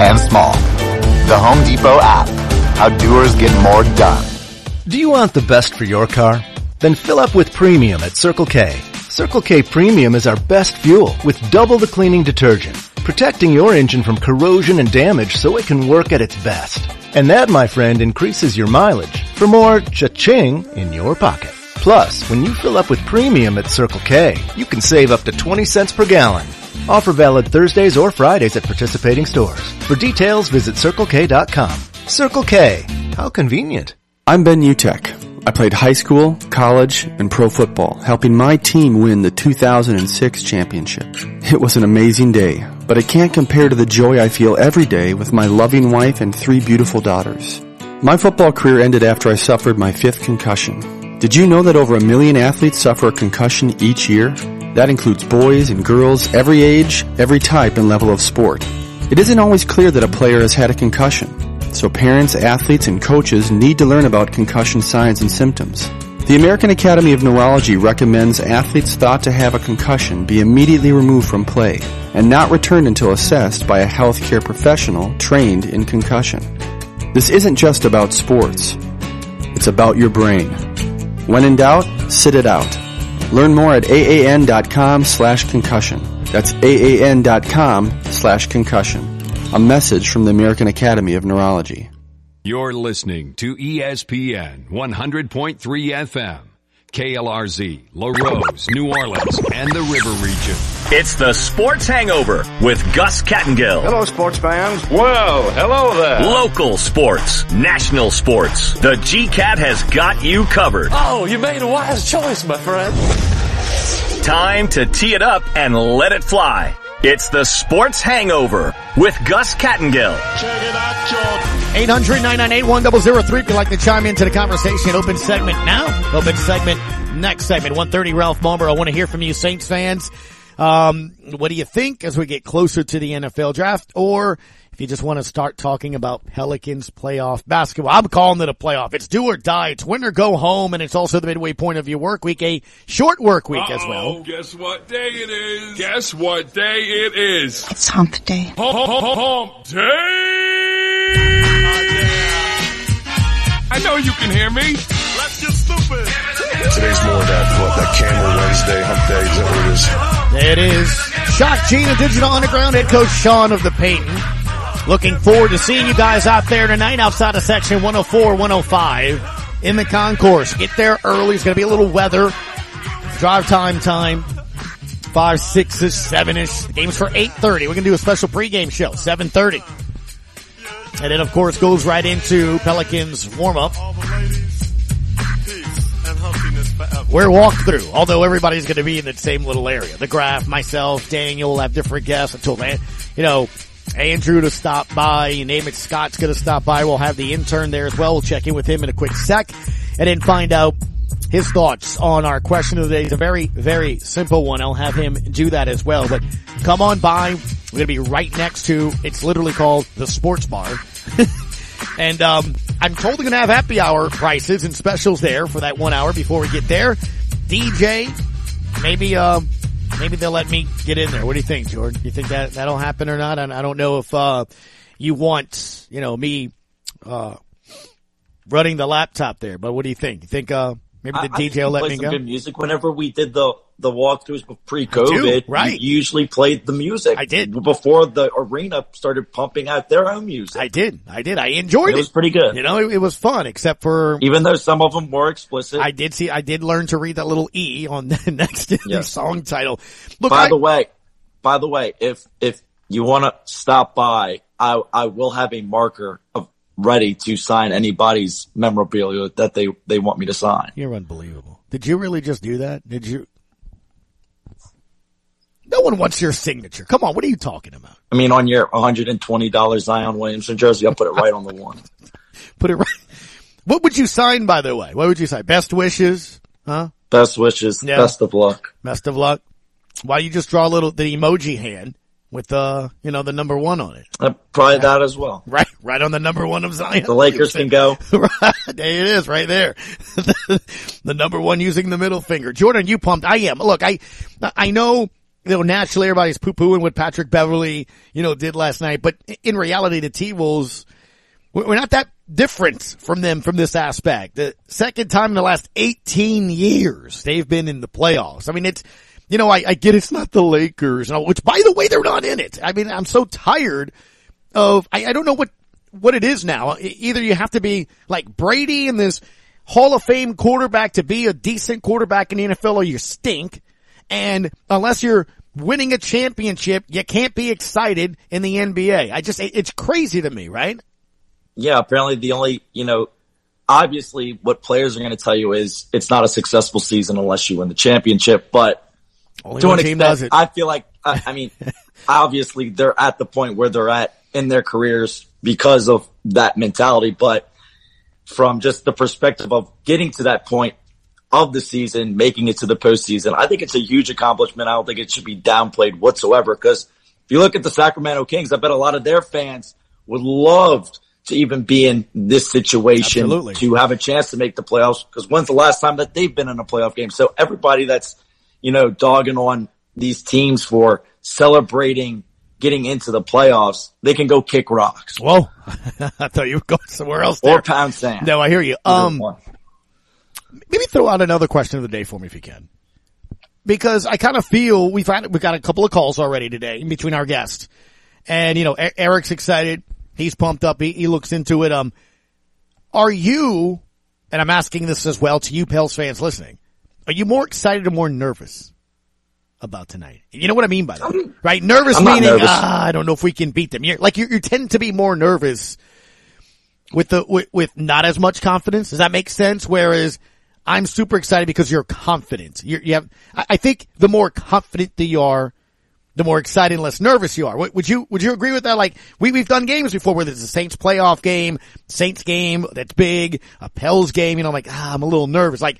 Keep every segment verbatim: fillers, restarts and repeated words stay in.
and small. The Home Depot app. How doers get more done. Do you want the best for your car? Then fill up with premium at Circle K. Circle K Premium is our best fuel with double the cleaning detergent, protecting your engine from corrosion and damage so it can work at its best. And that, my friend, increases your mileage for more cha-ching in your pocket. Plus, when you fill up with premium at Circle K, you can save up to twenty cents per gallon. Offer valid Thursdays or Fridays at participating stores. For details, visit circle k dot com. Circle K. How convenient. I'm Ben Utek. I played high school, college, and pro football, helping my team win the two thousand six championship. It was an amazing day, but it can't compare to the joy I feel every day with my loving wife and three beautiful daughters. My football career ended after I suffered my fifth concussion. Did you know that over a million athletes suffer a concussion each year? That includes boys and girls, every age, every type and level of sport. It isn't always clear that a player has had a concussion. So parents, athletes, and coaches need to learn about concussion signs and symptoms. The American Academy of Neurology recommends athletes thought to have a concussion be immediately removed from play and not returned until assessed by a healthcare professional trained in concussion. This isn't just about sports. It's about your brain. When in doubt, sit it out. Learn more at A A N dot com slash concussion. That's A A N dot com slash concussion. A message from the American Academy of Neurology. You're listening to E S P N one hundred point three F M, K L R Z, La Rose, New Orleans, and the River Region. It's the Sports Hangover with Gus Cattengill. Hello, sports fans. Well, hello there. Local sports, national sports. The G-Cat has got you covered. Oh, you made a wise choice, my friend. Time to tee it up and let it fly. It's the Sports Hangover with Gus Cattengill. Check it out, Jordan. eight hundred nine nine eight one zero zero three. If you'd like to chime into the conversation, open segment now. Open segment, next segment, one thirty, Ralph Marlboro. I want to hear from you, Saints fans. Um, what do you think as we get closer to the N F L draft? Or if you just want to start talking about Pelicans playoff basketball. I'm calling it a playoff. It's do or die. It's win or go home. And it's also the midway point of your work week, a short work week Uh-oh, as well. Guess what day it is. Guess what day it is. It's hump day. Hump, hump, hump day. Oh, yeah. I know you can hear me. Let's get stupid. Today's more that, what, that Camel Wednesday, hump day, is that what it is? It is. Shock Gene of Digital Underground, head coach Sean of the Payton. Looking forward to seeing you guys out there tonight outside of section one oh four, one oh five in the concourse. Get there early. It's going to be a little weather. Drive time time. Five, sixes, seven-ish. The game's for eight thirty. We're going to do a special pregame show, seven thirty. And it, of course, goes right into Pelicans warm-up. We're walked through, although everybody's going to be in the same little area. The Graph, myself, Daniel will have different guests. I told, you know, Andrew to stop by. You name it, Scott's going to stop by. We'll have the intern there as well. We'll check in with him in a quick sec and then find out his thoughts on our question of the day. It's a very, very simple one. I'll have him do that as well. But come on by. We're going to be right next to, it's literally called the Sports Bar. And um I'm told they're going to have happy hour prices and specials there for that one hour before we get there. D J, maybe um uh, maybe they'll let me get in there. What do you think, Jordan? You think that that'll happen or not? I, I don't know if uh you want, you know, me uh running the laptop there, but what do you think? You think uh maybe the I, D J I will let play me some go? Good music. Whenever we did the the walkthroughs pre-COVID, do, right? You usually played the music. I did. Before the arena started pumping out their own music. I did. I did. I enjoyed it. It was pretty good. You know, it, it was fun, except for... Even though some of them were explicit. I did see, I did learn to read that little E on the next yes. song title. Look, by I, the way, by the way, if, if you want to stop by, I, I will have a marker of ready to sign anybody's memorabilia that they, they want me to sign. You're unbelievable. Did you really just do that? Did you? No one wants your signature. Come on, what are you talking about? I mean, on your one hundred twenty dollars Zion Williamson jersey, I'll put it right on the one. Put it right. What would you sign, by the way? What would you sign? Best wishes? Huh? Best wishes. Yeah. Best of luck. Best of luck. Why don't you just draw a little, the emoji hand with, uh, you know, the number one on it? Uh, probably yeah. that as well. Right, right on the number one of Zion. The Lakers can go. Right, there it is, right there. The number one using the middle finger. Jordan, you pumped. I am. Look, I, I know. you know, naturally everybody's poo-pooing what Patrick Beverley, you know, did last night. But in reality, the T-Wolves, we're not that different from them from this aspect. The second time in the last eighteen years they've been in the playoffs. I mean, it's, you know, I, I get it's not the Lakers, which, by the way, they're not in it. I mean, I'm so tired of, I, I don't know what, what it is now. Either you have to be like Brady and this Hall of Fame quarterback to be a decent quarterback in the N F L, or you stink. And unless you're winning a championship, you can't be excited in the N B A. I just, it's crazy to me, right? Yeah, apparently the only, you know, obviously what players are going to tell you is it's not a successful season unless you win the championship. But only to an extent, does it. I feel like, I, I mean, obviously they're at the point where they're at in their careers because of that mentality. But from just the perspective of getting to that point of the season, making it to the postseason, I think it's a huge accomplishment. I don't think it should be downplayed whatsoever, because if you look at the Sacramento Kings, I bet a lot of their fans would love to even be in this situation. Absolutely. To have a chance to make the playoffs, because when's the last time that they've been in a playoff game? So everybody that's, you know, dogging on these teams for celebrating getting into the playoffs, they can go kick rocks. Whoa. I thought you were going somewhere else there. Or pound sand. No, I hear you. Um, maybe throw out another question of the day for me if you can. Because I kind of feel we've had, we've got a couple of calls already today in between our guests. And, you know, Eric's excited. He's pumped up. He, he looks into it. Um, are you, and I'm asking this as well to you Pels fans listening, are you more excited or more nervous about tonight? You know what I mean by that, right? Nervous I'm meaning, nervous. Ah, I don't know if we can beat them. You're, like, you you tend to be more nervous with the, with, with not as much confidence. Does that make sense? Whereas I'm super excited because you're confident. You're, you have, I, I think the more confident that you are, the more excited and less nervous you are. Would you, would you agree with that? Like, we, we've done games before where there's a Saints playoff game, Saints game that's big, a Pels game, you know, I'm like, ah, I'm a little nervous. Like,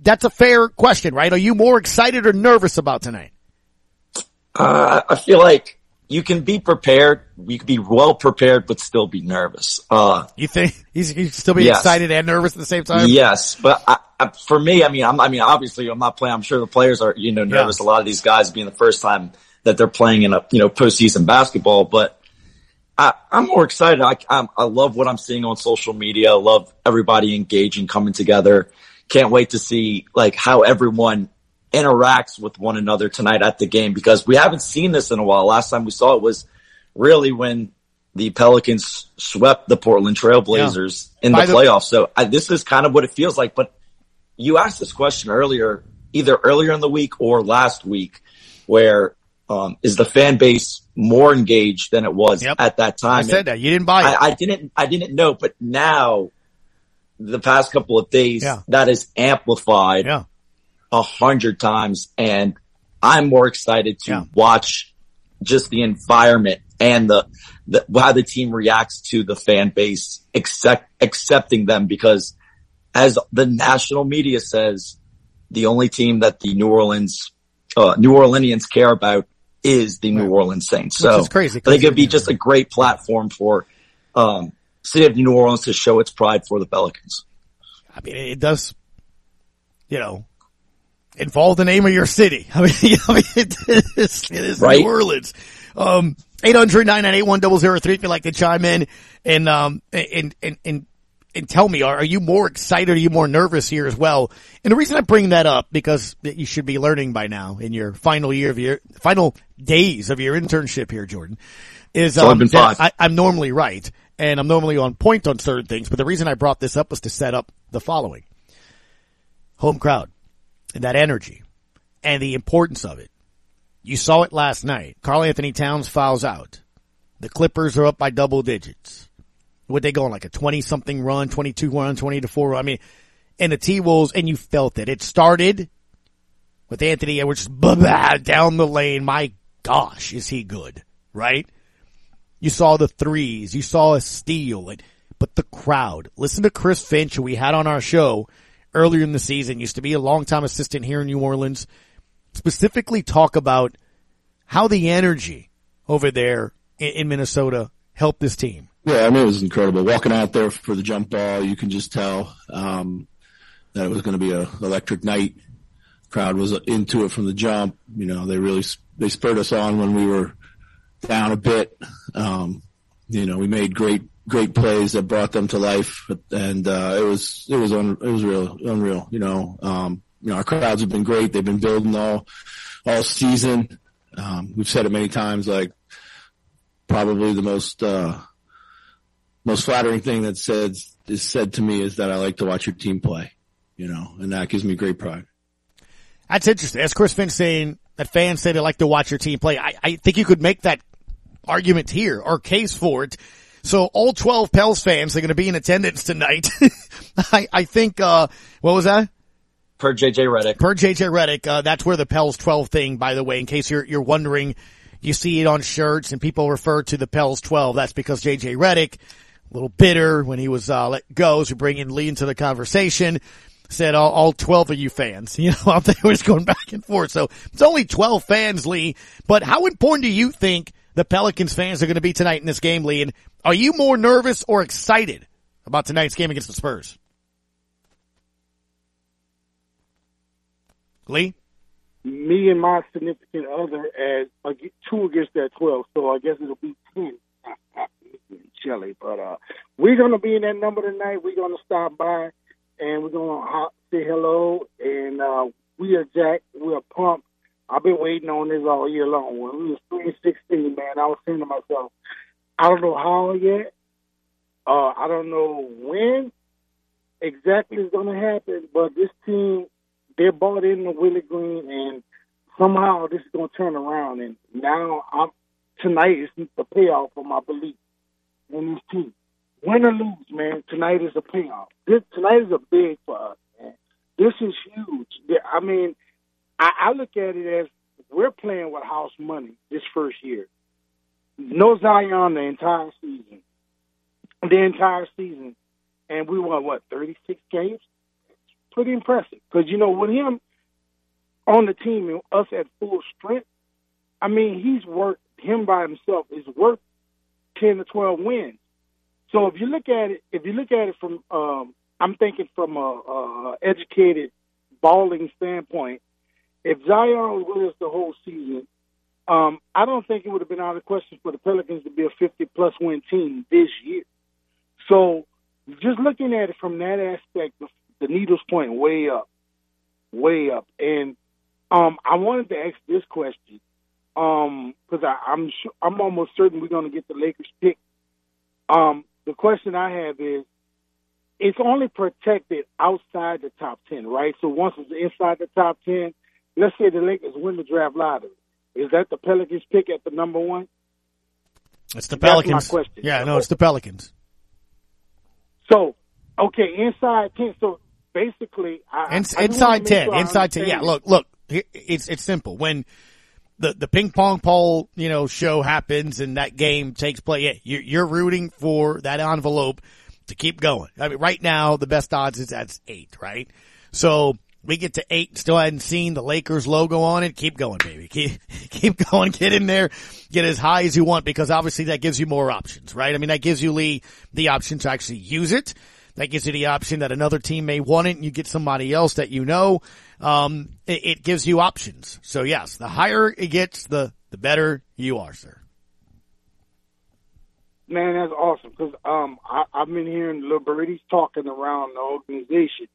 that's a fair question, right? Are you more excited or nervous about tonight? Uh, I feel like you can be prepared. You can be well prepared, but still be nervous. Uh, you think he's, he's still be yes. excited and nervous at the same time? Yes. But I, I, for me, I mean, I'm, I mean, obviously I'm not playing. I'm sure the players are, you know, nervous. Yeah. A lot of these guys being the first time that they're playing in a, you know, postseason basketball, but I, I'm more excited. I, I'm, I love what I'm seeing on social media. I love everybody engaging, coming together. Can't wait to see like how everyone interacts with one another tonight at the game, because we haven't seen this in a while. Last time we saw it was really when the Pelicans swept the Portland Trail Blazers yeah. in the, the playoffs. So I, this is kind of what it feels like. But you asked this question earlier, either earlier in the week or last week, where um, is the fan base more engaged than it was yep. at that time? I said and that you didn't buy it. I, I didn't. I didn't know, but now. The past couple of days, yeah. that is amplified a yeah. hundred times. And I'm more excited to yeah. watch just the environment and the, the, how the team reacts to the fan base accept, accepting them. Because as the national media says, the only team that the New Orleans, uh, New Orleanians care about is the New right. Orleans Saints. Which so is crazy, crazy. They could be just a great platform for, um, City of New Orleans to show its pride for the Pelicans. I mean, it does, you know, involve the name of your city. I mean, I mean it is, it is right? New Orleans. Um, eight hundred, nine nine eight, one oh oh three if you'd like to chime in and, um, and, and, and, and tell me, are, are you more excited? Are you more nervous here as well? And the reason I bring that up, because you should be learning by now in your final year of your, final days of your internship here, Jordan, is, so um, I've been five. I, I'm normally right. And I'm normally on point on certain things, but the reason I brought this up was to set up the following. Home crowd, and that energy, and the importance of it. You saw it last night. Karl Anthony Towns fouls out. The Clippers are up by double digits. What they going, like a twenty-something run, twenty-two run, twenty to four run? I mean, and the T-Wolves, and you felt it. It started with Anthony Edwards down the lane. My gosh, is he good, right? You saw the threes. You saw a steal. And, but the crowd. Listen to Chris Finch, who we had on our show earlier in the season, used to be a longtime assistant here in New Orleans, specifically talk about how the energy over there in, in Minnesota helped this team. Yeah, I mean, it was incredible. Walking out there for the jump ball, you can just tell um, that it was going to be an electric night. crowd was into it from the jump. You know, they really they spurred us on when we were down a bit. Um, you know, we made great great plays that brought them to life, and uh, it was it was un, it was real unreal. You know, um, you know, our crowds have been great. They've been building all all season. Um, we've said it many times, like probably the most uh, most flattering thing that said is said to me is that I like to watch your team play. You know, and that gives me great pride. That's interesting. As Chris Finch saying that fans say they like to watch your team play, I, I think you could make that argument here or case for it. So all twelve Pels fans are going to be in attendance tonight. I, I think, uh, what was that? Per J J Redick. Per J J Redick. Uh, that's where the Pels twelve thing, by the way, in case you're, you're wondering, you see it on shirts and people refer to the Pels twelve. That's because J J Redick, a little bitter when he was, uh, let go, so bringing Lee into the conversation. Said all, all twelve of you fans, you know, they were just going back and forth. So it's only twelve fans, Lee. But how important do you think the Pelicans fans are going to be tonight in this game, Lee? And are you more nervous or excited about tonight's game against the Spurs? Lee? Me and my significant other as like, two against that twelve, so I guess it'll be ten. Jelly, but uh, we're going to be in that number tonight. We're going to stop by. And we're going to say hello. And uh, we are Jack. We are pumped. I've been waiting on this all year long. When we was three sixteen, man, I was saying to myself, I don't know how yet. Uh, I don't know when exactly it's going to happen. But this team, they're bought into Willie Green. And somehow this is going to turn around. And now I'm, tonight is the payoff for my belief in this team. Win or lose, man, tonight is a payoff. This, tonight is a big for us, man. This is huge. I mean, I, I look at it as we're playing with house money this first year. No Zion the entire season. The entire season. And we won, what, thirty-six games? Pretty impressive. Because, you know, with him on the team and us at full strength, I mean, he's worth, him by himself is worth ten to twelve wins. So if you look at it, if you look at it from, um, I'm thinking from a, a educated balling standpoint, if Zion was with us the whole season, um, I don't think it would have been out of question for the Pelicans to be a fifty-plus win team this year. So just looking at it from that aspect, the needle's pointing way up, way up. And um, I wanted to ask this question because um, I'm sure, I'm almost certain we're going to get the Lakers pick. Um, The question I have is, it's only protected outside the top ten, right? So once it's inside the top ten, let's say the Lakers win the draft lottery. Is that the Pelicans pick at the number one? It's the Pelicans. That's my question. Yeah, no, it's the Pelicans. So, okay, inside ten. So basically, I, In, I inside ten, sure inside ten. Yeah, look, look, it's it's simple. When the the ping pong pole, you know, show happens and that game takes place, yeah, you're, you're rooting for that envelope to keep going. I mean, right now, the best odds is that's eight, right? So we get to eight, still hadn't seen the Lakers logo on it. Keep going, baby. Keep, keep going. Get in there. Get as high as you want because obviously that gives you more options, right? I mean, that gives you, Lee, the option to actually use it. That gives you the option that another team may want it and you get somebody else that you know. Um, it, it gives you options. So, yes, the higher it gets, the, the better you are, sir. Man, that's awesome because um, I've been hearing Lil Baritti's talking around the organization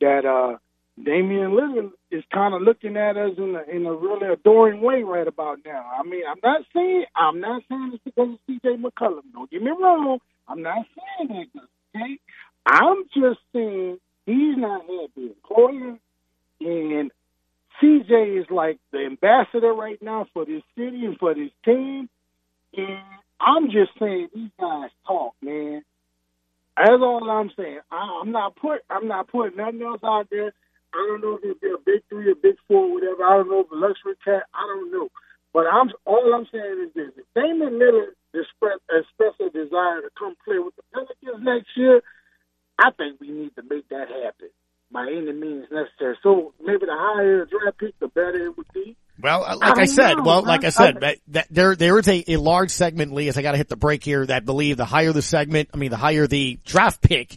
that uh, Damian Lillard is kind of looking at us in a, in a really adoring way right about now. I mean, I'm not saying I'm not saying it's because of C J McCollum. Don't get me wrong. I'm not saying that, okay? I'm just saying he's not happy. Portland and C J is like the ambassador right now for this city and for this team. And I'm just saying these guys talk, man. That's all I'm saying. I, I'm not put. I'm not putting nothing else out there. I don't know if it'll be a big three, a big four, whatever. I don't know if a luxury cat. I don't know. But I'm all I'm saying is this: if Damian Lillard express a desire to come play with the Pelicans next year, I think we need to make that happen by any means necessary. So maybe the higher draft pick, the better it would be. Well, like I, I said, know. well, like I said, I, I, that there there is a, a large segment, Lee, as I got to hit the break here, that believe the higher the segment, I mean, the higher the draft pick,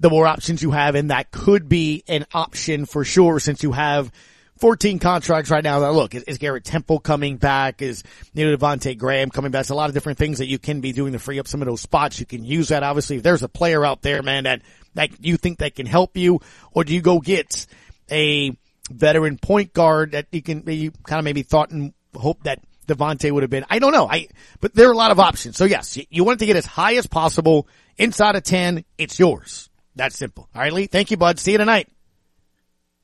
the more options you have, and that could be an option for sure since you have fourteen contracts right now. Now look, is, is Garrett Temple coming back? Is you know, Devontae Graham coming back? It's a lot of different things that you can be doing to free up some of those spots. You can use that. Obviously, if there's a player out there, man, that, that you think that can help you, or do you go get a veteran point guard that you can, you kind of maybe thought and hope that Devontae would have been? I don't know. I, but there are a lot of options. So yes, you, you want to get as high as possible. Inside of ten, it's yours. That's simple. All right, Lee. Thank you, bud. See you tonight.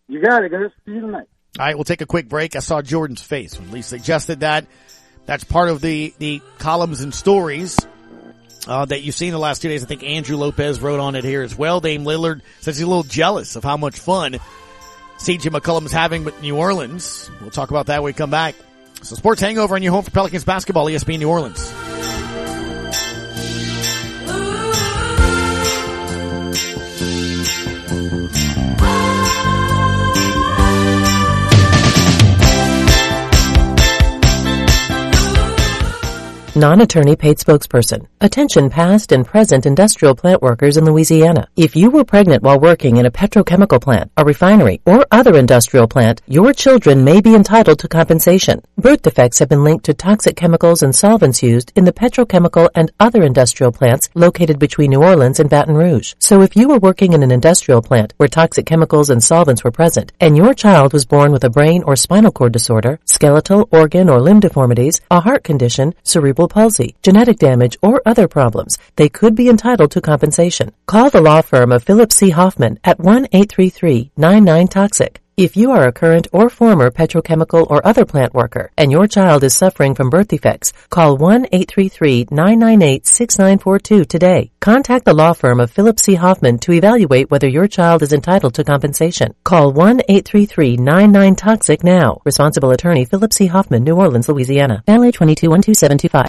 You got it, guys. See you tonight. All right, we'll take a quick break. I saw Jordan's face when Lee suggested that. That's part of the, the columns and stories uh that you've seen the last two days. I think Andrew Lopez wrote on it here as well. Dame Lillard says he's a little jealous of how much fun C J McCollum's having with New Orleans. We'll talk about that when we come back. So Sports Hangover on your home for Pelicans basketball, E S P N New Orleans. Non-attorney paid spokesperson. Attention past and present industrial plant workers in Louisiana. If you were pregnant while working in a petrochemical plant, a refinery, or other industrial plant, your children may be entitled to compensation. Birth defects have been linked to toxic chemicals and solvents used in the petrochemical and other industrial plants located between New Orleans and Baton Rouge. So if you were working in an industrial plant where toxic chemicals and solvents were present, and your child was born with a brain or spinal cord disorder, skeletal, organ, or limb deformities, a heart condition, cerebral palsy, genetic damage, or other problems, they could be entitled to compensation. Call the law firm of Philip C. Hoffman at one eight three three nine nine toxic. If you are a current or former petrochemical or other plant worker and your child is suffering from birth defects, call one eight three three nine nine eight six nine four two today. Contact the law firm of Philip C. Hoffman to evaluate whether your child is entitled to compensation. Call one eight three three nine nine toxic now. Responsible attorney Philip C. Hoffman, New Orleans, Louisiana. Family two two one two seven two five.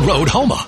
Road, Houma.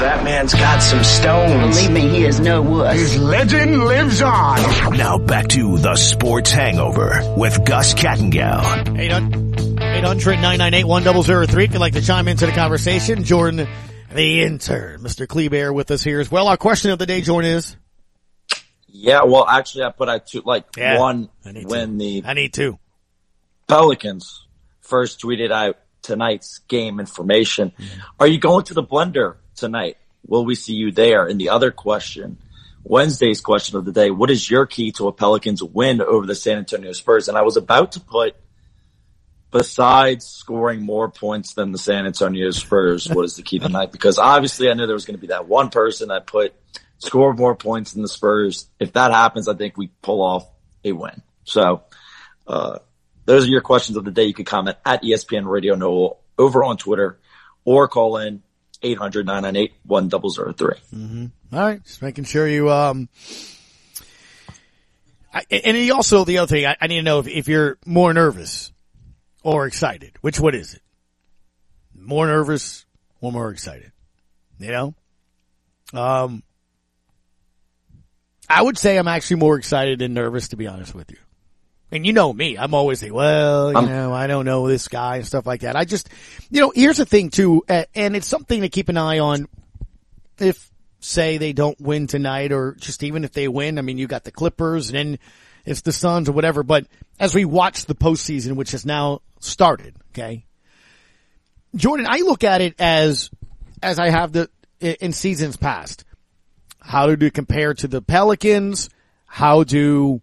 That man's got some stones. Believe me, he is no wuss. His legend lives on. Now back to the Sports Hangover with Gus Cattengill. eight hundred nine nine eight one zero zero three if you'd like to chime into the conversation. Jordan, the intern, Mister Kleber with us here as well. Our question of the day, Jordan, is? Yeah, well, actually, I put out two, like yeah, one when to. the I need two. Pelicans first tweeted out tonight's game information. Mm-hmm. Are you going to the blender tonight? Will we see you there? And the other question, Wednesday's question of the day, what is your key to a Pelicans win over the San Antonio Spurs? And I was about to put, besides scoring more points than the San Antonio Spurs, what is the key tonight? Because obviously I knew there was going to be that one person that put score more points than the Spurs. If that happens, I think we pull off a win. So uh those are your questions of the day. You can comment at E S P N Radio Noel over on Twitter or call in eight hundred nine nine eight one zero zero three. Mm-hmm. All right. Just making sure you, um, I, and he also, the other thing, I, I need to know if, if you're more nervous or excited. Which one is it? More nervous or more excited? You know? Um, I would say I'm actually more excited than nervous, to be honest with you. And you know me, I'm always like, well, you um, know, I don't know this guy and stuff like that. I just, you know, here's the thing too, and it's something to keep an eye on if, say, they don't win tonight or just even if they win. I mean, you got the Clippers and then it's the Suns or whatever, but as we watch the postseason, which has now started, okay? Jordan, I look at it as, as I have the, in seasons past. How do you compare to the Pelicans? How do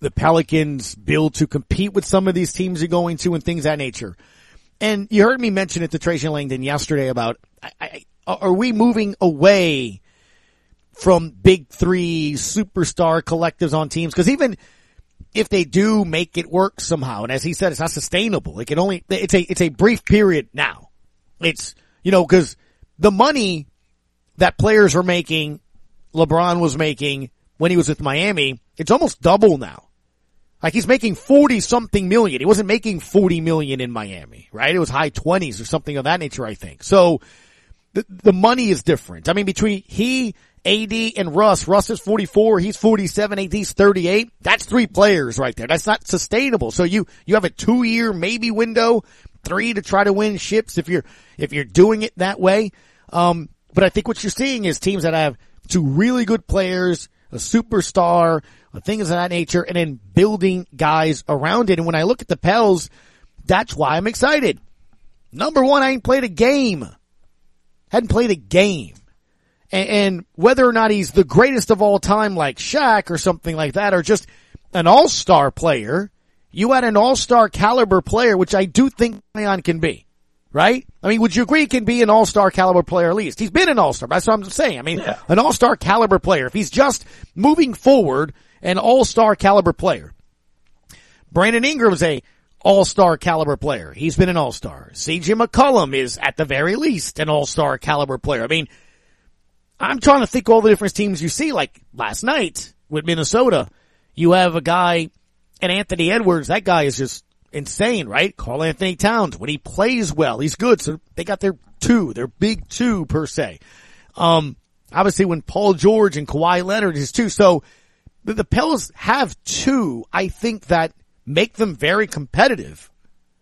the Pelicans build to compete with some of these teams you're going to and things of that nature? And you heard me mention it to Trajan Langdon yesterday about, I, I, are we moving away from big three superstar collectives on teams? Because even if they do make it work somehow, and as he said, it's not sustainable. It can only, it's a, it's a brief period now. It's, you know, because the money that players are making, LeBron was making when he was with Miami, it's almost double now. Like, he's making forty something million. He wasn't making forty million in Miami, right? It was high twenties or something of that nature, I think. So the, the money is different. I mean, between he, A D, and Russ, Russ is forty-four, he's forty-seven, A D's thirty-eight. That's three players right there. That's not sustainable. So you, you have a two year maybe window, three to try to win ships if you're, if you're doing it that way. Um, but I think what you're seeing is teams that have two really good players, a superstar, things of that nature, and then building guys around it. And when I look at the Pels, that's why I'm excited. Number one, I ain't played a game. Hadn't played a game. And, and whether or not he's the greatest of all time like Shaq or something like that, or just an all-star player, you had an all-star caliber player, which I do think Zion can be. Right? I mean, would you agree he can be an all-star caliber player at least? He's been an all-star. That's what I'm saying. I mean, yeah. An all-star caliber player. If he's just moving forward, an all-star caliber player. Brandon Ingram's a all-star caliber player. He's been an all-star. C J McCollum is, at the very least, an all-star caliber player. I mean, I'm trying to think all the different teams you see. Like last night with Minnesota, you have a guy, and Anthony Edwards, that guy is just insane, right? Carl Anthony Towns, when he plays well, he's good. So they got their two, their big two per se. Um, obviously when Paul George and Kawhi Leonard is two. So the, the Pels have two, I think, that make them very competitive.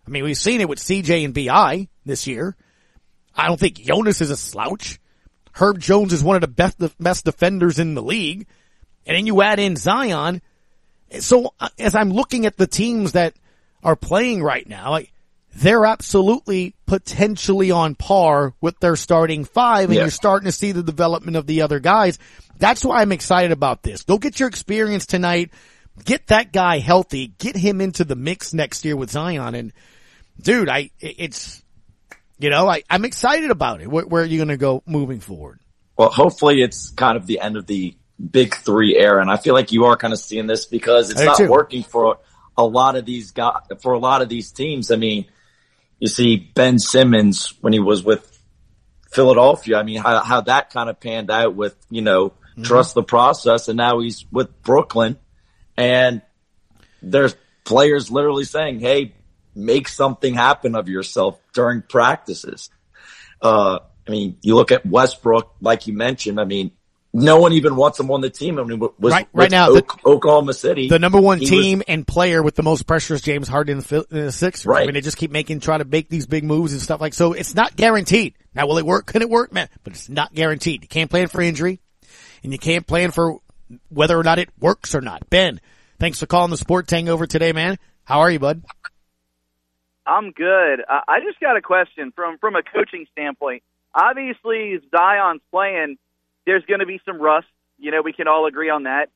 I mean, we've seen it with C J and B I this year. I don't think Jonas is a slouch. Herb Jones is one of the best, the best defenders in the league. And then you add in Zion. So as I'm looking at the teams that are playing right now, they're absolutely potentially on par with their starting five, and yeah. You're starting to see the development of the other guys. That's why I'm excited about this. Go get your experience tonight. Get that guy healthy. Get him into the mix next year with Zion. And, dude, I it's, you know, I, I'm excited about it. Where, where are you going to go moving forward? Well, hopefully it's kind of the end of the big three era, and I feel like you are kind of seeing this because it's not too. working for – a lot of these guys, for a lot of these teams. I mean, you see Ben Simmons when he was with Philadelphia. I mean, how, how that kind of panned out with, you know, mm-hmm. trust the process. And now he's with Brooklyn, and there's players literally saying, hey, make something happen of yourself during practices. Uh, I mean, you look at Westbrook, like you mentioned, I mean, no one even wants him on the team. I mean, was, right, right now, Oak, the, Oklahoma City, the number one team was, and player with the most pressure is James Harden in the Sixers. Right. I mean, they just keep making, trying to make these big moves and stuff like so. It's not guaranteed. Now, will it work? Could it work, man? But it's not guaranteed. You can't plan for injury, and you can't plan for whether or not it works or not. Ben, thanks for calling the Sports Hangover today, man. How are you, bud? I'm good. I just got a question from from a coaching standpoint. Obviously, Zion's playing. There's going to be some rust. You know, we can all agree on that.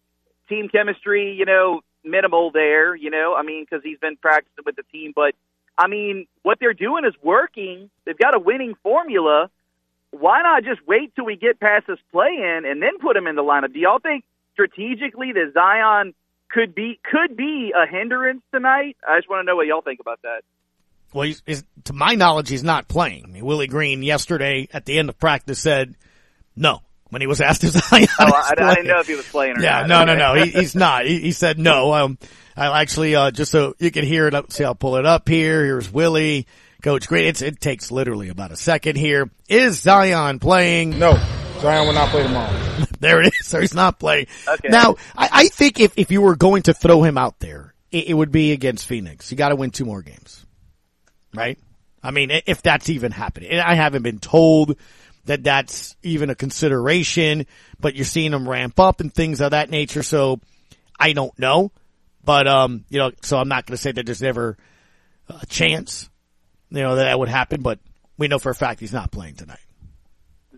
Team chemistry, you know, minimal there, you know, I mean, because he's been practicing with the team. But, I mean, what they're doing is working. They've got a winning formula. Why not just wait till we get past this play-in and then put him in the lineup? Do y'all think strategically that Zion could be could be a hindrance tonight? I just want to know what y'all think about that. Well, he's, he's, to my knowledge, he's not playing. I mean, Willie Green yesterday at the end of practice said no. When he was asked if Zion oh, I, I didn't know if he was playing or yeah, not. Yeah, no, no, no. He, he's not. He, he said no. Um, I actually, uh, just so you can hear it up, see, I'll pull it up here. Here's Willie. Coach Green. It's, it takes literally about a second here. Is Zion playing? No. Zion will not play tomorrow. There it is. So he's not playing. Okay. Now, I, I think if, if you were going to throw him out there, it, it would be against Phoenix. You got to win two more games. Right? I mean, if that's even happening. And I haven't been told that that's even a consideration, but you're seeing them ramp up and things of that nature. So I don't know, but, um, you know, so I'm not going to say that there's never a chance, you know, that that would happen, but we know for a fact he's not playing tonight.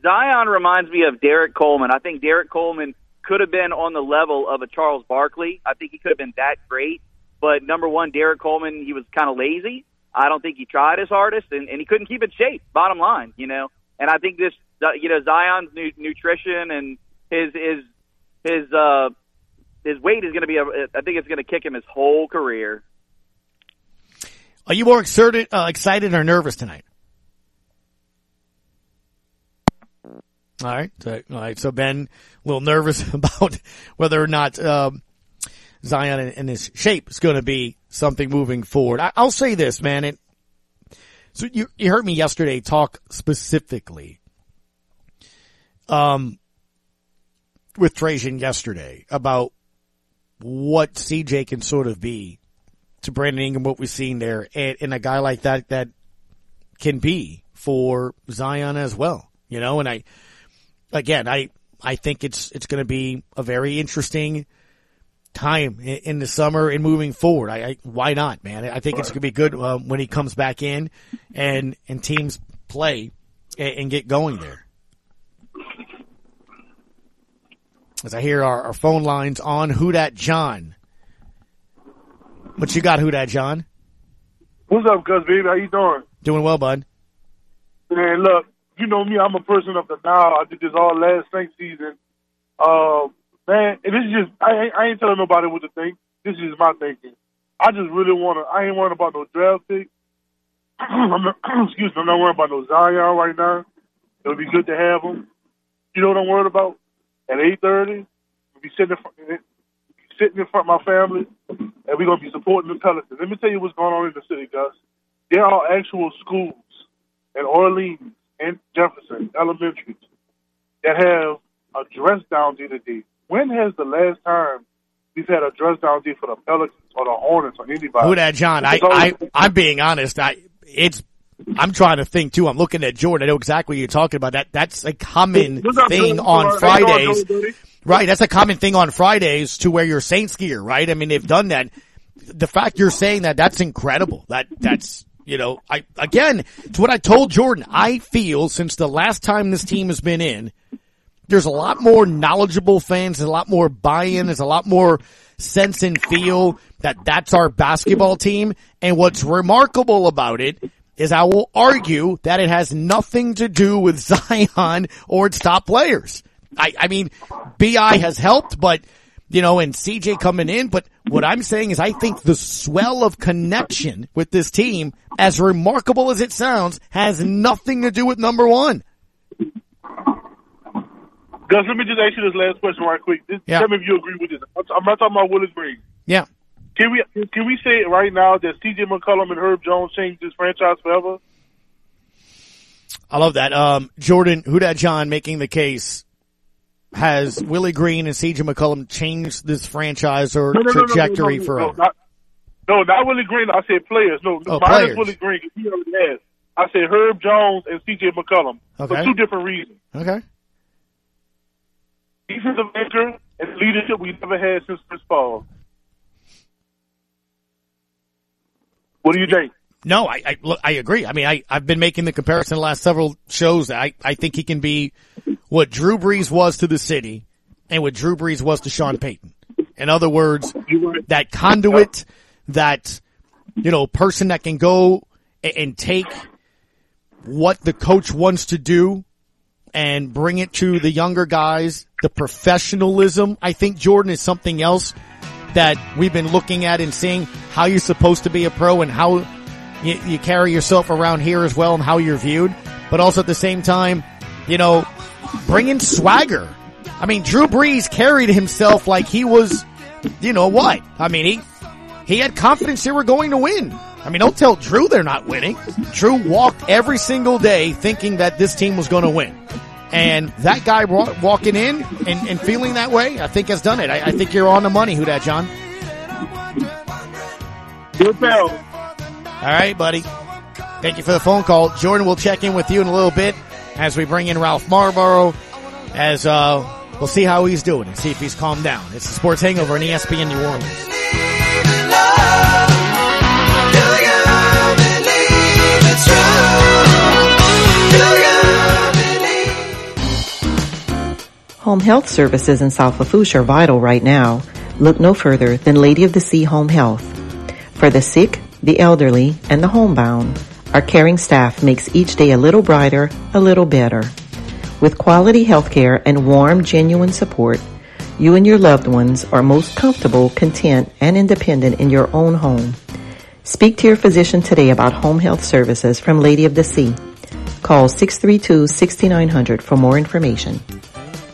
Zion reminds me of Derek Coleman. I think Derek Coleman could have been on the level of a Charles Barkley. I think he could have been that great. But, number one, Derek Coleman, he was kind of lazy. I don't think he tried his hardest, and, and he couldn't keep in shape, bottom line, you know. And I think this, you know, Zion's nu- nutrition and his his his uh, his weight is going to be, a, I think it's going to kick him his whole career. Are you more exerted, uh, excited or nervous tonight? All right. So, all right. So Ben, a little nervous about whether or not um, Zion and his shape is going to be something moving forward. I, I'll say this, man. It, so you, you heard me yesterday talk specifically um, with Trajan yesterday about what C J can sort of be to Brandon Ingram, what we've seen there, and, and a guy like that that can be for Zion as well. You know, and I... Again, I, I think it's, it's going to be a very interesting time in, in the summer and moving forward. I, I why not, man? I think it's going to be good uh, when he comes back in and, and teams play and, and get going there. As I hear our, our phone lines on Who Dat John. What you got, Who Dat John? What's up, Gus, baby? How you doing? Doing well, bud. Man, look. You know me, I'm a person of the now. I did this all last Saints season. Uh, man, and this is just, I, I ain't telling nobody what to think. This is my thinking. I just really want to, I ain't worrying about no draft pick. I'm not, excuse me, I'm not worried about no Zion right now. It would be good to have him. You know what I'm worried about? At eight thirty, we'll be sitting in front, sitting in front of my family, and we're going to be supporting the Pelicans. Let me tell you what's going on in the city, Gus. There are actual schools in Orleans and Jefferson Elementary that have a dress down day today. When has the last time we've had a dress down day for the Pelicans or the Hornets or anybody? Who Dat John? I, I, I'm being honest. I, it's, I'm trying to think too. I'm looking at Jordan. I know exactly what you're talking about. That, that's a common thing on Fridays. Right. That's a common thing on Fridays to wear your Saints gear, right? I mean, they've done that. The fact you're saying that, that's incredible. That, that's, You know, I again, it's what I told Jordan. I feel since the last time this team has been in, there's a lot more knowledgeable fans, there's a lot more buy-in, there's a lot more sense and feel that that's our basketball team. And what's remarkable about it is I will argue that it has nothing to do with Zion or its top players. I, I mean, B I has helped, but, you know, and C J coming in, but what I'm saying is I think the swell of connection with this team, as remarkable as it sounds, has nothing to do with number one. Gus, let me just ask you this last question right quick. This, yeah. Tell me if you agree with this. I'm not talking about Willie Green. Yeah. Can we can we say right now that C J McCollum and Herb Jones changed this franchise forever? I love that. Um, Jordan, Who Dat John making the case. Has Willie Green and C J McCollum changed this franchise or no, no, trajectory no, no, no, no, no, forever? No not, no, not Willie Green. I said players. No, oh, mine players. Is Willie Green. He already has. I said Herb Jones and C J McCollum okay. for two different reasons. Okay. Defensive anchor and leadership we've never had since Chris Paul. What do you think? No, I I, look, I agree. I mean, I, I've been making the comparison the last several shows. I, I think he can be what Drew Brees was to the city and what Drew Brees was to Sean Payton. In other words, that conduit, that, you know, person that can go and, and take what the coach wants to do and bring it to the younger guys. The professionalism, I think, Jordan, is something else that we've been looking at and seeing how you're supposed to be a pro and how You, you carry yourself around here as well and how you're viewed, but also at the same time, you know, bring in swagger. I mean, Drew Brees carried himself like he was, you know what? I mean, he, he had confidence they were going to win. I mean, don't tell Drew they're not winning. Drew walked every single day thinking that this team was going to win. And that guy walking in and, and feeling that way, I think has done it. I, I think you're on the money, Who Dat John. Good bell. All right, buddy. Thank you for the phone call. Jordan, we'll check in with you in a little bit as we bring in Ralph Marlboro, as uh, we'll see how he's doing and see if he's calmed down. It's the Sports Hangover on E S P N New Orleans. Home health services in South Lafourche are vital right now. Look no further than Lady of the Sea Home Health. For the sick, the elderly, and the homebound, our caring staff makes each day a little brighter, a little better. With quality healthcare and warm, genuine support, you and your loved ones are most comfortable, content, and independent in your own home. Speak to your physician today about home health services from Lady of the Sea. Call six three two, six nine zero zero for more information.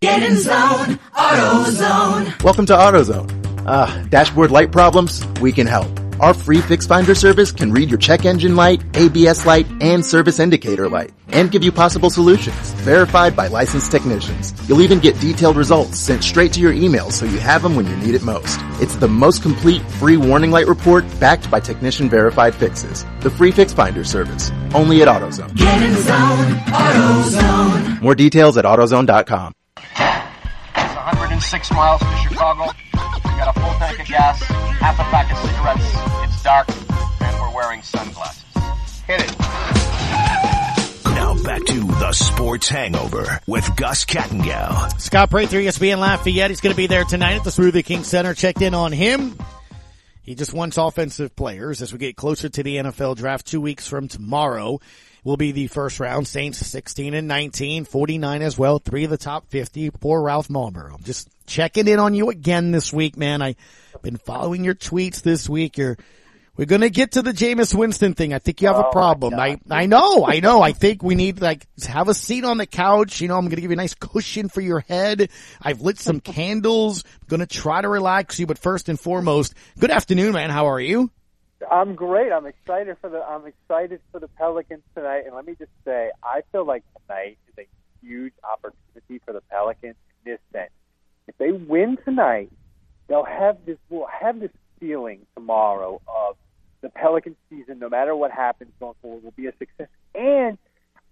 Get in zone, AutoZone. Welcome to AutoZone. Uh, dashboard light problems? We can help. Our free Fix Finder service can read your check engine light, A B S light, and service indicator light, and give you possible solutions, verified by licensed technicians. You'll even get detailed results sent straight to your email so you have them when you need it most. It's the most complete free warning light report backed by technician-verified fixes. The free Fix Finder service, only at AutoZone. Get in zone, AutoZone. More details at AutoZone dot com. It's one hundred six miles to Chicago. We got a full tank of gas, half a pack of cigarettes, it's dark, and we're wearing sunglasses. Hit it. Now back to the Sports Hangover with Gus Cattengill. Scott Prather, E S P N Lafayette. He's going to be there tonight at the Smoothie King Center. Checked in on him. He just wants offensive players. As we get closer to the N F L draft, two weeks from tomorrow will be the first round. Saints sixteen and nineteen, forty-nine as well, three of the top fifty. Poor Ralph Marlboro. Just checking in on you again this week, man. I've been following your tweets this week. You're, we're going to get to the Jameis Winston thing. I think you have oh a problem. I, I know, I know. I think we need, like, have a seat on the couch. You know, I'm going to give you a nice cushion for your head. I've lit some candles. I'm going to try to relax you. But first and foremost, good afternoon, man. How are you? I'm great. I'm excited for the, I'm excited for the Pelicans tonight. And let me just say, I feel like tonight is a huge opportunity for the Pelicans in this sense. If they win tonight, they'll have this, we'll have this feeling tomorrow of the Pelican season, no matter what happens going forward, will be a success. And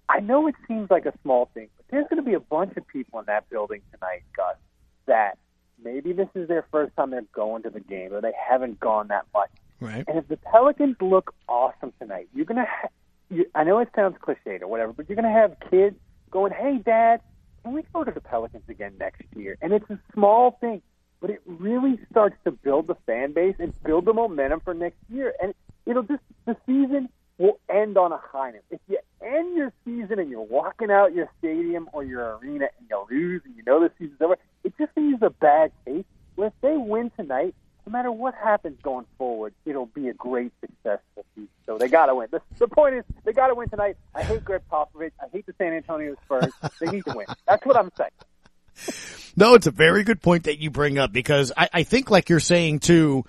I know it seems like a small thing, but there's going to be a bunch of people in that building tonight, Gus, that maybe this is their first time they're going to the game or they haven't gone that much. Right. And if the Pelicans look awesome tonight, you're going to ha- you, I know it sounds cliched or whatever, but you're going to have kids going, hey, Dad, can we go to the Pelicans again next year? And it's a small thing, but it really starts to build the fan base and build the momentum for next year. And it'll just, the season will end on a high note. If you end your season and you're walking out your stadium or your arena and you lose and you know the season's over, it just leaves a bad taste. Well, if they win tonight, no matter what happens going forward, it'll be a great successful season. So they got to win. The, the point is, they got to win tonight. I hate Gregg Popovich. I hate the San Antonio Spurs. They need to win. That's what I'm saying. No, it's a very good point that you bring up because I, I think, like you're saying, too,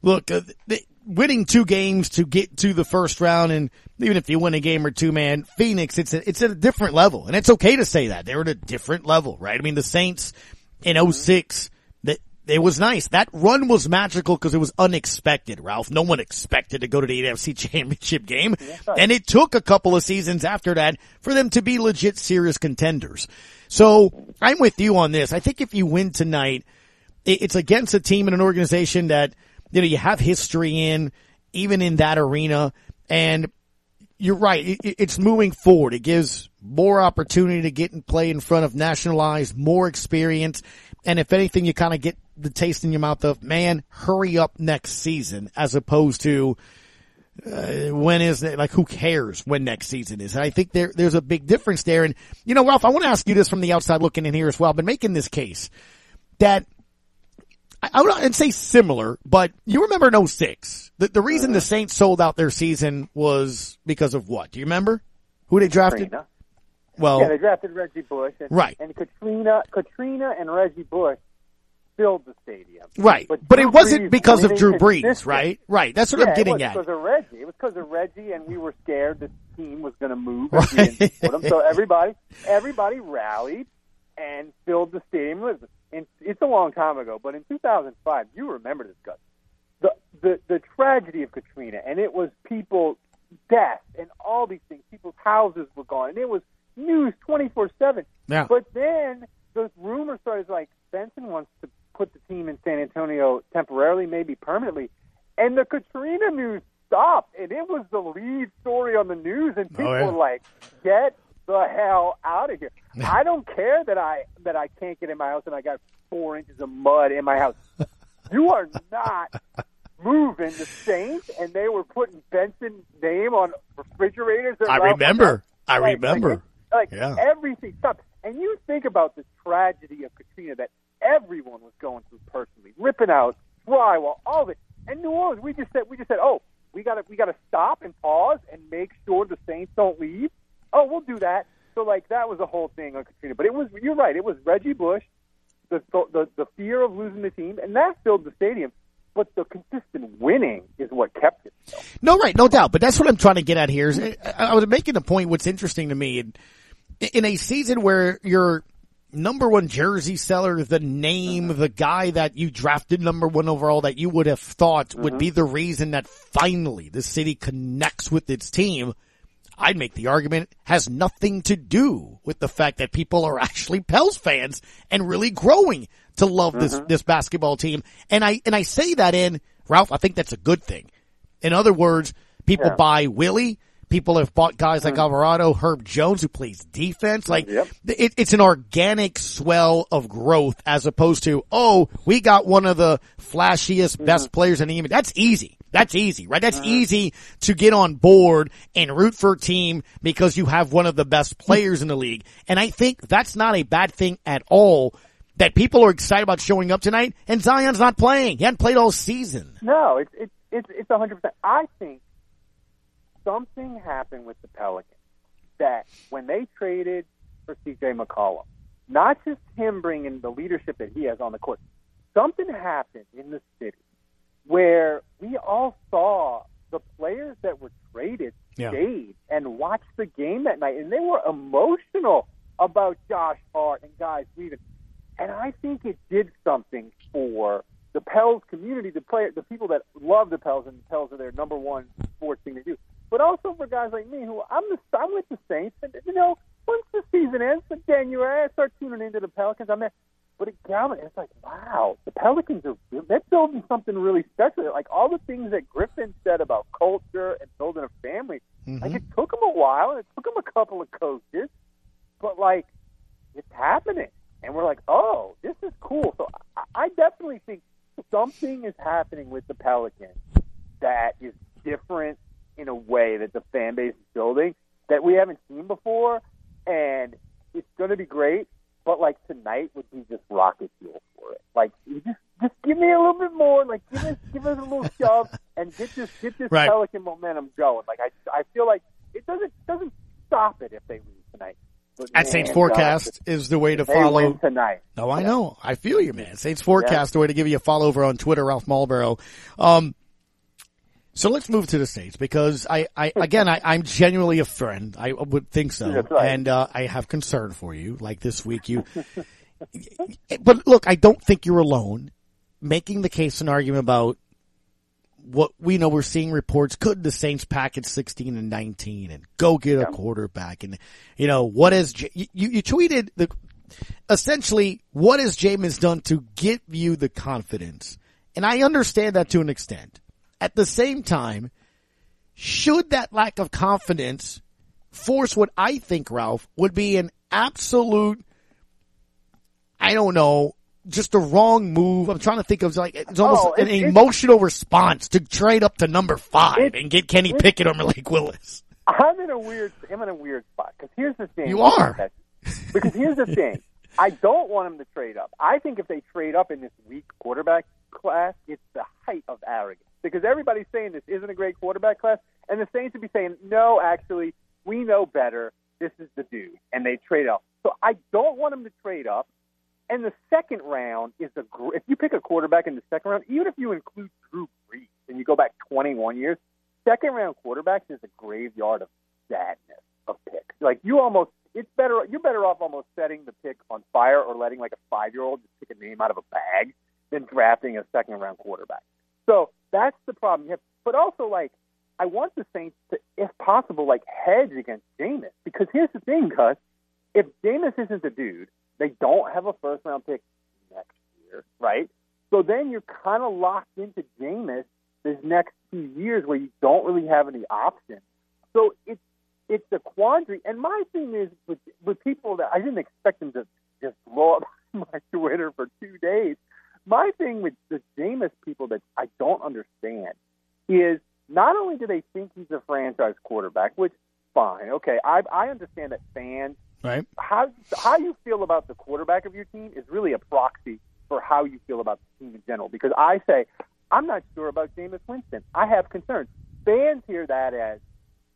look, uh, the, winning two games to get to the first round, and even if you win a game or two, man, Phoenix, it's a, it's at a different level. And it's okay to say that. They're at a different level, right? I mean, the Saints in oh six – it was nice. That run was magical because it was unexpected, Ralph. No one expected to go to the N F C Championship game. Yes, and it took a couple of seasons after that for them to be legit serious contenders. So I'm with you on this. I think if you win tonight, it's against a team and an organization that, you know, you have history in, even in that arena. And you're right. It's moving forward. It gives more opportunity to get and play in front of national eyes, more experience. And if anything, you kind of get the taste in your mouth of, man, hurry up next season, as opposed to Uh, when is it, like, who cares when next season is? And I think there, there's a big difference there. And, you know, Ralph, I want to ask you this from the outside looking in here as well. I've been making this case that I, I wouldn't say similar, but you remember in oh six. The, the reason uh, the Saints sold out their season was because of what? Do you remember? Who they drafted? Katrina. Well, yeah, they drafted Reggie Bush. And, right. And Katrina, Katrina and Reggie Bush filled the stadium. Right. But, but it wasn't because of Drew Brees, right? Right. That's what yeah, I'm getting it at. It was because of Reggie. It was because of Reggie, and we were scared the team was going to move. Right. And we didn't so everybody, everybody rallied and filled the stadium. And it's a long time ago, but in two thousand five, you remember this, Gus. The, the, the tragedy of Katrina, and it was people, death, and all these things. People's houses were gone, and it was news twenty-four seven. Yeah. But then the rumor started, like, Benson wants to put the team in San Antonio temporarily, maybe permanently. And the Katrina news stopped, and it was the lead story on the news, and people oh, yeah. were like, get the hell out of here. I don't care that I that I can't get in my house and I got four inches of mud in my house. You are not moving the Saints, and they were putting Benson's name on refrigerators. I remember. I like, remember. Like, Like, yeah. everything stopped. And you think about the tragedy of Katrina that everyone was going through personally, ripping out drywall, all of it. And New Orleans, we just said, we just said, oh, we gotta, we gotta stop and pause and make sure the Saints don't leave. Oh, we'll do that. So, like, that was the whole thing on Katrina. But it was, you're right, it was Reggie Bush, the the, the fear of losing the team, and that filled the stadium. But the consistent winning is what kept it. So. No, right, no doubt. But that's what I'm trying to get at here. Is I was making a point. What's interesting to me, in, in a season where your number one jersey seller, the name, mm-hmm. the guy that you drafted number one overall, that you would have thought mm-hmm. would be the reason that finally the city connects with its team, I'd make the argument has nothing to do with the fact that people are actually Pels fans and really growing to love mm-hmm. this, this basketball team. And I, and I say that in, Ralph, I think that's a good thing. In other words, people yeah. buy Willie. People have bought guys mm-hmm. like Alvarado, Herb Jones, who plays defense. Like, yep. it, it's an organic swell of growth as opposed to, oh, we got one of the flashiest, mm-hmm. best players in the game. That's easy. That's easy, right? That's easy to get on board and root for a team because you have one of the best players in the league. And I think that's not a bad thing at all, that people are excited about showing up tonight, and Zion's not playing. He hadn't played all season. No, it's it's it's, it's one hundred percent. I think something happened with the Pelicans that when they traded for C J McCollum, not just him bringing the leadership that he has on the court, something happened in the city where we all saw the players that were traded yeah. stayed and watched the game that night, and they were emotional about Josh Hart and guys leaving. And I think it did something for the Pels community, the player, the people that love the Pels, and the Pels are their number one sports thing to do. But also for guys like me, who I'm the I'm with the Saints, and you know, once the season ends in January, I start tuning into the Pelicans. I'm there. But it galvanized. It's like, wow, the Pelicans are they're building something really special. Like all the things that Griffin said about culture and building a family. Mm-hmm. Like it took them a while, and it took them a couple of coaches, but like it's happening, and we're like, oh, this is cool. So I, I definitely think something is happening with the Pelicans that is different in a way that the fan base is building that we haven't seen before, and it's going to be great. But, like, tonight would be just rocket fuel for it. Like, you just just give me a little bit more. Like, give us give us a little shove and get this get this right. Pelican momentum going. Like, I I feel like it doesn't doesn't stop it if they lose tonight. But At man, Saints Forecast uh, is the way to follow. Win tonight. No, I yeah. know. I feel you, man. Saints Forecast, yeah. the way to give you a follow over on Twitter, Ralph Marlboro. Um, so let's move to the States because I, I again, I, I'm genuinely a friend. I would think so. Right. And, uh, I have concern for you. Like this week, you, but look, I don't think you're alone making the case and argument about what we know. We're seeing reports. Could the Saints package sixteen and nineteen and go get yeah. a quarterback? And, you know, what is, you, you tweeted the, essentially, what has Jameis done to give you the confidence? And I understand that to an extent. At the same time, should that lack of confidence force what I think, Ralph, would be an absolute, I don't know, just the wrong move. I'm trying to think of like it's almost oh, an it's, emotional it's, response to trade up to number five and get Kenny Pickett or Malik Willis. I'm in a weird. I'm in a weird spot because here's the thing. You are because here's the thing. I don't want them to trade up. I think if they trade up in this weak quarterback class, it's the height of arrogance because everybody's saying this isn't a great quarterback class, and the Saints would be saying, "No, actually, we know better. This is the dude," and they trade up. So I don't want them to trade up. And the second round is the – if you pick a quarterback in the second round, even if you include Drew Brees and you go back twenty-one years, second-round quarterbacks is a graveyard of sadness of picks. Like, you almost – it's better – you're better off almost setting the pick on fire or letting, like, a five-year-old just pick a name out of a bag than drafting a second-round quarterback. So that's the problem you have. But also, like, I want the Saints to, if possible, like, hedge against Jameis. Because here's the thing, Gus. If Jameis isn't the dude – they don't have a first-round pick next year, right? So then you're kind of locked into Jameis this next two years where you don't really have any options. So it's it's a quandary. And my thing is with, with people that I didn't expect them to just blow up my Twitter for two days. My thing with the Jameis people that I don't understand is not only do they think he's a franchise quarterback, which fine, okay, I I understand that fans. Right. How how you feel about the quarterback of your team is really a proxy for how you feel about the team in general. Because I say, I'm not sure about Jameis Winston. I have concerns. Fans hear that as,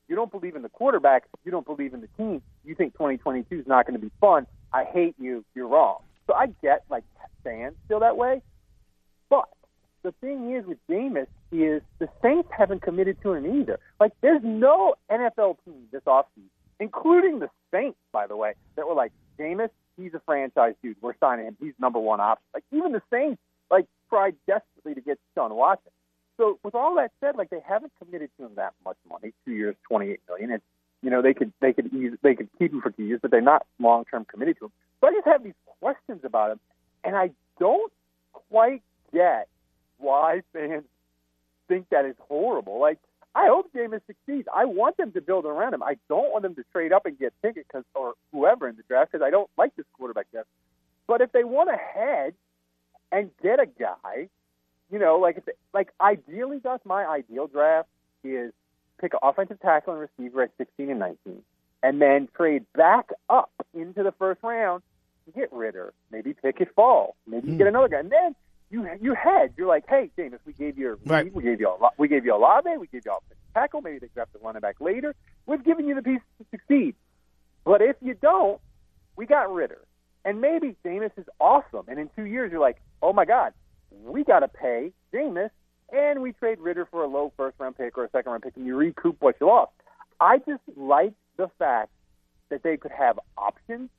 you don't believe in the quarterback, you don't believe in the team, you think twenty twenty-two is not going to be fun, I hate you, you're wrong. So I get, like, fans feel that way. But the thing is with Jameis is the Saints haven't committed to him either. Like, there's no N F L team this offseason, including the Saints, by the way, that were like, Jameis, he's a franchise dude. We're signing him. He's number one option. Like, even the Saints, like, tried desperately to get Sean Watson. So with all that said, like, they haven't committed to him that much money, two years, twenty-eight million dollars. And, you know, they could they could, ease, they could keep him for two years, but they're not long-term committed to him. So I just have these questions about him, and I don't quite get why fans think that is horrible. Like, I hope Jameis succeeds. I want them to build around him. I don't want them to trade up and get Pickett cause, or whoever in the draft because I don't like this quarterback draft. But if they want to hedge and get a guy, you know, like if they, like ideally, Gus, my ideal draft is pick an offensive tackle and receiver at sixteen and nineteen and then trade back up into the first round to get Ritter, maybe Pickett fall, maybe mm. get another guy. And then You you hedge. You're like, hey, Jameis, we gave you a right. we gave you a we gave you a Olave, we gave you a tackle. Maybe they draft the running back later. We've given you the piece to succeed. But if you don't, we got Ritter, and maybe Jameis is awesome. And in two years, you're like, oh my God, we got to pay Jameis, and we trade Ritter for a low first round pick or a second round pick, and you recoup what you lost. I just like the fact that they could have options.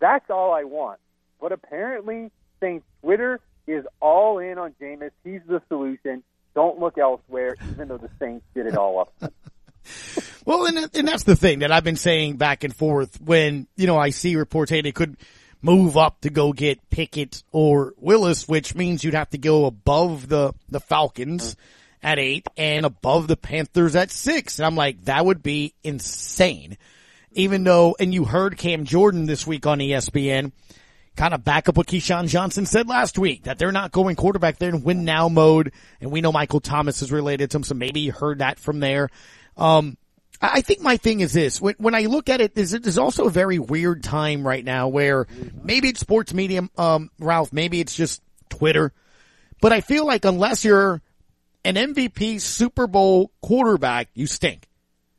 That's all I want. But apparently, Saints Twitter is all in on Jameis. He's the solution. Don't look elsewhere, even though the Saints did it all up. Well, and, and that's the thing that I've been saying back and forth when, you know, I see reports, hey, they could move up to go get Pickett or Willis, which means you'd have to go above the, the Falcons mm-hmm. at eight and above the Panthers at six. And I'm like, that would be insane. Even though, and you heard Cam Jordan this week on E S P N, kind of back up what Keyshawn Johnson said last week, that they're not going quarterback. They're in win now mode. And we know Michael Thomas is related to him. So maybe you heard that from there. Um, I think my thing is this. When, when I look at it, there's, there's also a very weird time right now where maybe it's sports media, um, Ralph, maybe it's just Twitter. But I feel like unless you're an M V P Super Bowl quarterback, you stink.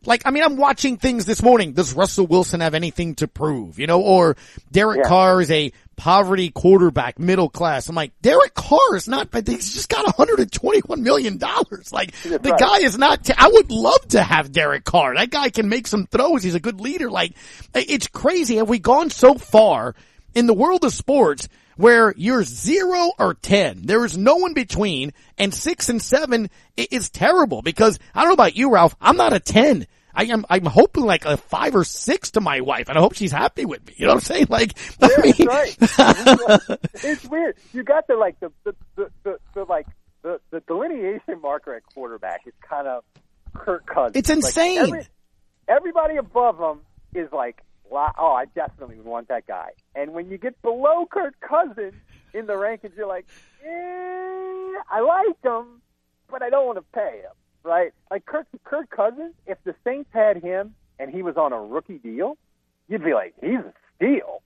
Like, I mean, I'm watching things this morning. Does Russell Wilson have anything to prove? You know, or Derek yeah. Carr is a poverty quarterback, middle class. I'm like, Derek Carr is not, but he's just got one hundred twenty-one million dollars. Like, That's the right. guy is not, t- I would love to have Derek Carr. That guy can make some throws. He's a good leader. Like, it's crazy. Have we gone so far in the world of sports where you're zero or ten, there is no in between, and six and seven is terrible because I don't know about you, Ralph. I'm not a ten. I am. I'm hoping like a five or six to my wife, and I hope she's happy with me. You know what I'm saying? Like, yeah, I mean, that's right. It's weird. You got the like the the the, the, the like the, the delineation marker at quarterback is kind of Kirk Cousins. It's insane. Like every, everybody above him is like, wow, oh, I definitely would want that guy. And when you get below Kirk Cousins, in the rankings, you're like, eh, I like him, but I don't want to pay him, right? Like Kirk, Kirk Cousins, if the Saints had him and he was on a rookie deal, you'd be like, he's a steal.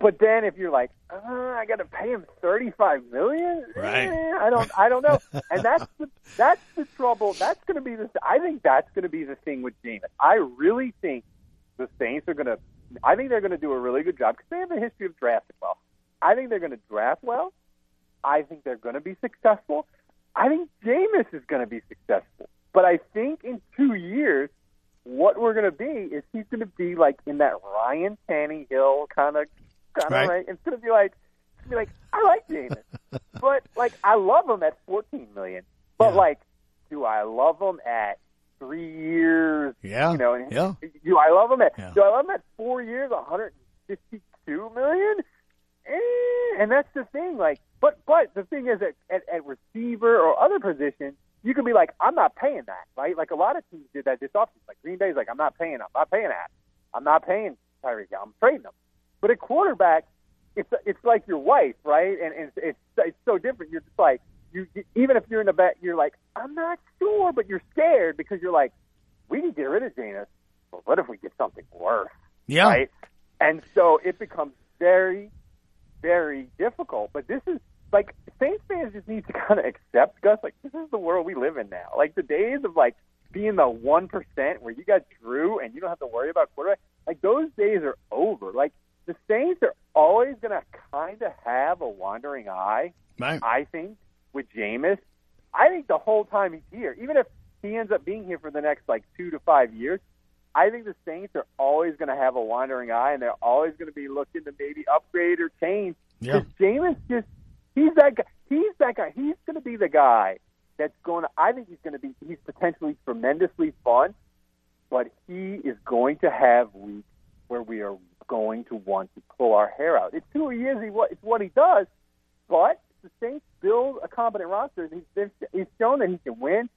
But then if you're like, uh, I got to pay him thirty-five million dollars, right? Eh, I don't, I don't know. And that's the, that's the trouble. That's going to be the. I think that's going to be the thing with Jameis. I really think the Saints are going to. I think they're going to do a really good job because they have a history of drafting well. I think they're going to draft well. I think they're going to be successful. I think Jameis is going to be successful. But I think in two years, what we're going to be is he's going to be like in that Ryan Tannehill kind of. Kind right. of like, it's gonna be like, it's gonna be like, I like Jameis, but like I love him at fourteen million. But yeah. like, do I love him at three years? Yeah, you know. And yeah. Do I love him at? Yeah. Do I love him at four years? One hundred and fifty-two million. Eh, and that's the thing. Like, but but the thing is, at, at at receiver or other position, you can be like, I'm not paying that, right? Like a lot of teams did that this offseason. Like Green Bay's like, I'm not paying. I'm not paying that. I'm not paying Tyreek. I'm trading him. But at quarterback, it's it's like your wife, right? And, and it's it's so different. You're just like you. Even if you're in the back, you're like, I'm not sure, but you're scared because you're like, we need to get rid of Jameis, but what if we get something worse? Yeah. Right. And so it becomes very, very difficult. But this is like Saints fans just need to kind of accept, Gus. Like this is the world we live in now. Like the days of like being the one percent where you got Drew and you don't have to worry about quarterback. Like those days are over. Like. The Saints are always going to kind of have a wandering eye, right. I think, with Jameis. I think the whole time he's here, even if he ends up being here for the next, like, two to five years, I think the Saints are always going to have a wandering eye, and they're always going to be looking to maybe upgrade or change. Because yeah. Jameis just – he's that guy. He's that guy. He's going to be the guy that's going to – I think he's going to be – he's potentially tremendously fun, but he is going to have weeks where we are going to want to pull our hair out. It's who he is. He what it's what he does. But the Saints build a competent roster. He's he's shown that he can win.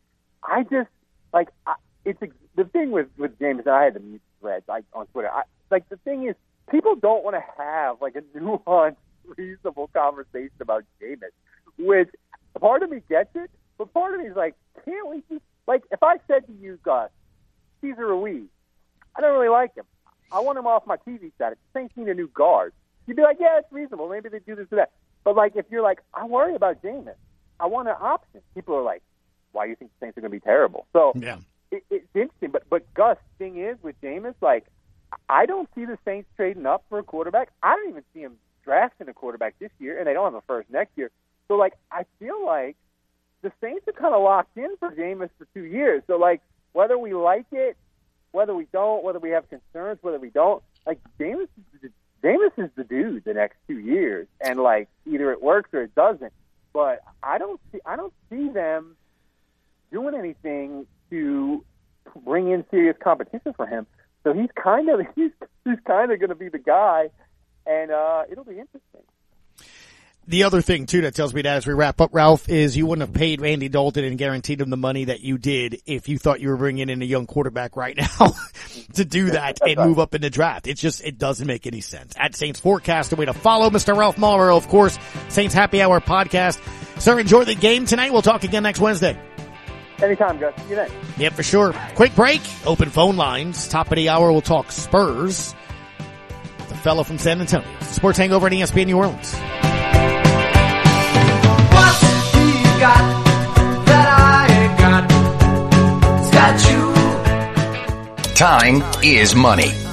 I just like I, it's the thing with with Jameis, and I had to mute threads like on Twitter. I, like the thing is, people don't want to have like a nuanced, reasonable conversation about Jameis. Which part of me gets it, but part of me is like, can't we just like if I said to you, Gus, Cesar Ruiz, I don't really like him. I want him off my T V status. The Saints need a new guard. You'd be like, yeah, it's reasonable. Maybe they do this or that. But, like, if you're like, I worry about Jameis. I want an option. People are like, why do you think the Saints are going to be terrible? So yeah. it, it's interesting. But, but Gus, the thing is with Jameis, like, I don't see the Saints trading up for a quarterback. I don't even see him drafting a quarterback this year, and they don't have a first next year. So, like, I feel like the Saints are kind of locked in for Jameis for two years. So, like, whether we like it, whether we don't, whether we have concerns, whether we don't, like Jameis is, Jameis is the dude the next two years, and like either it works or it doesn't. But I don't see, I don't see them doing anything to bring in serious competition for him. So he's kind of he's he's kind of going to be the guy, and uh, it'll be interesting. The other thing, too, that tells me that as we wrap up, Ralph, is you wouldn't have paid Randy Dalton and guaranteed him the money that you did if you thought you were bringing in a young quarterback right now to do that and move up in the draft. It's just, it doesn't make any sense. At Saints Forecast, a way to follow Mister Ralph Marlboro, of course, Saints Happy Hour podcast. Sir, enjoy the game tonight. We'll talk again next Wednesday. Anytime, Gus. See you then. Yeah, for sure. Quick break. Open phone lines. Top of the hour, we'll talk Spurs. The fellow from San Antonio. Sports Hangover at E S P N New Orleans. Got that I ain't got. It's got you. Time is money.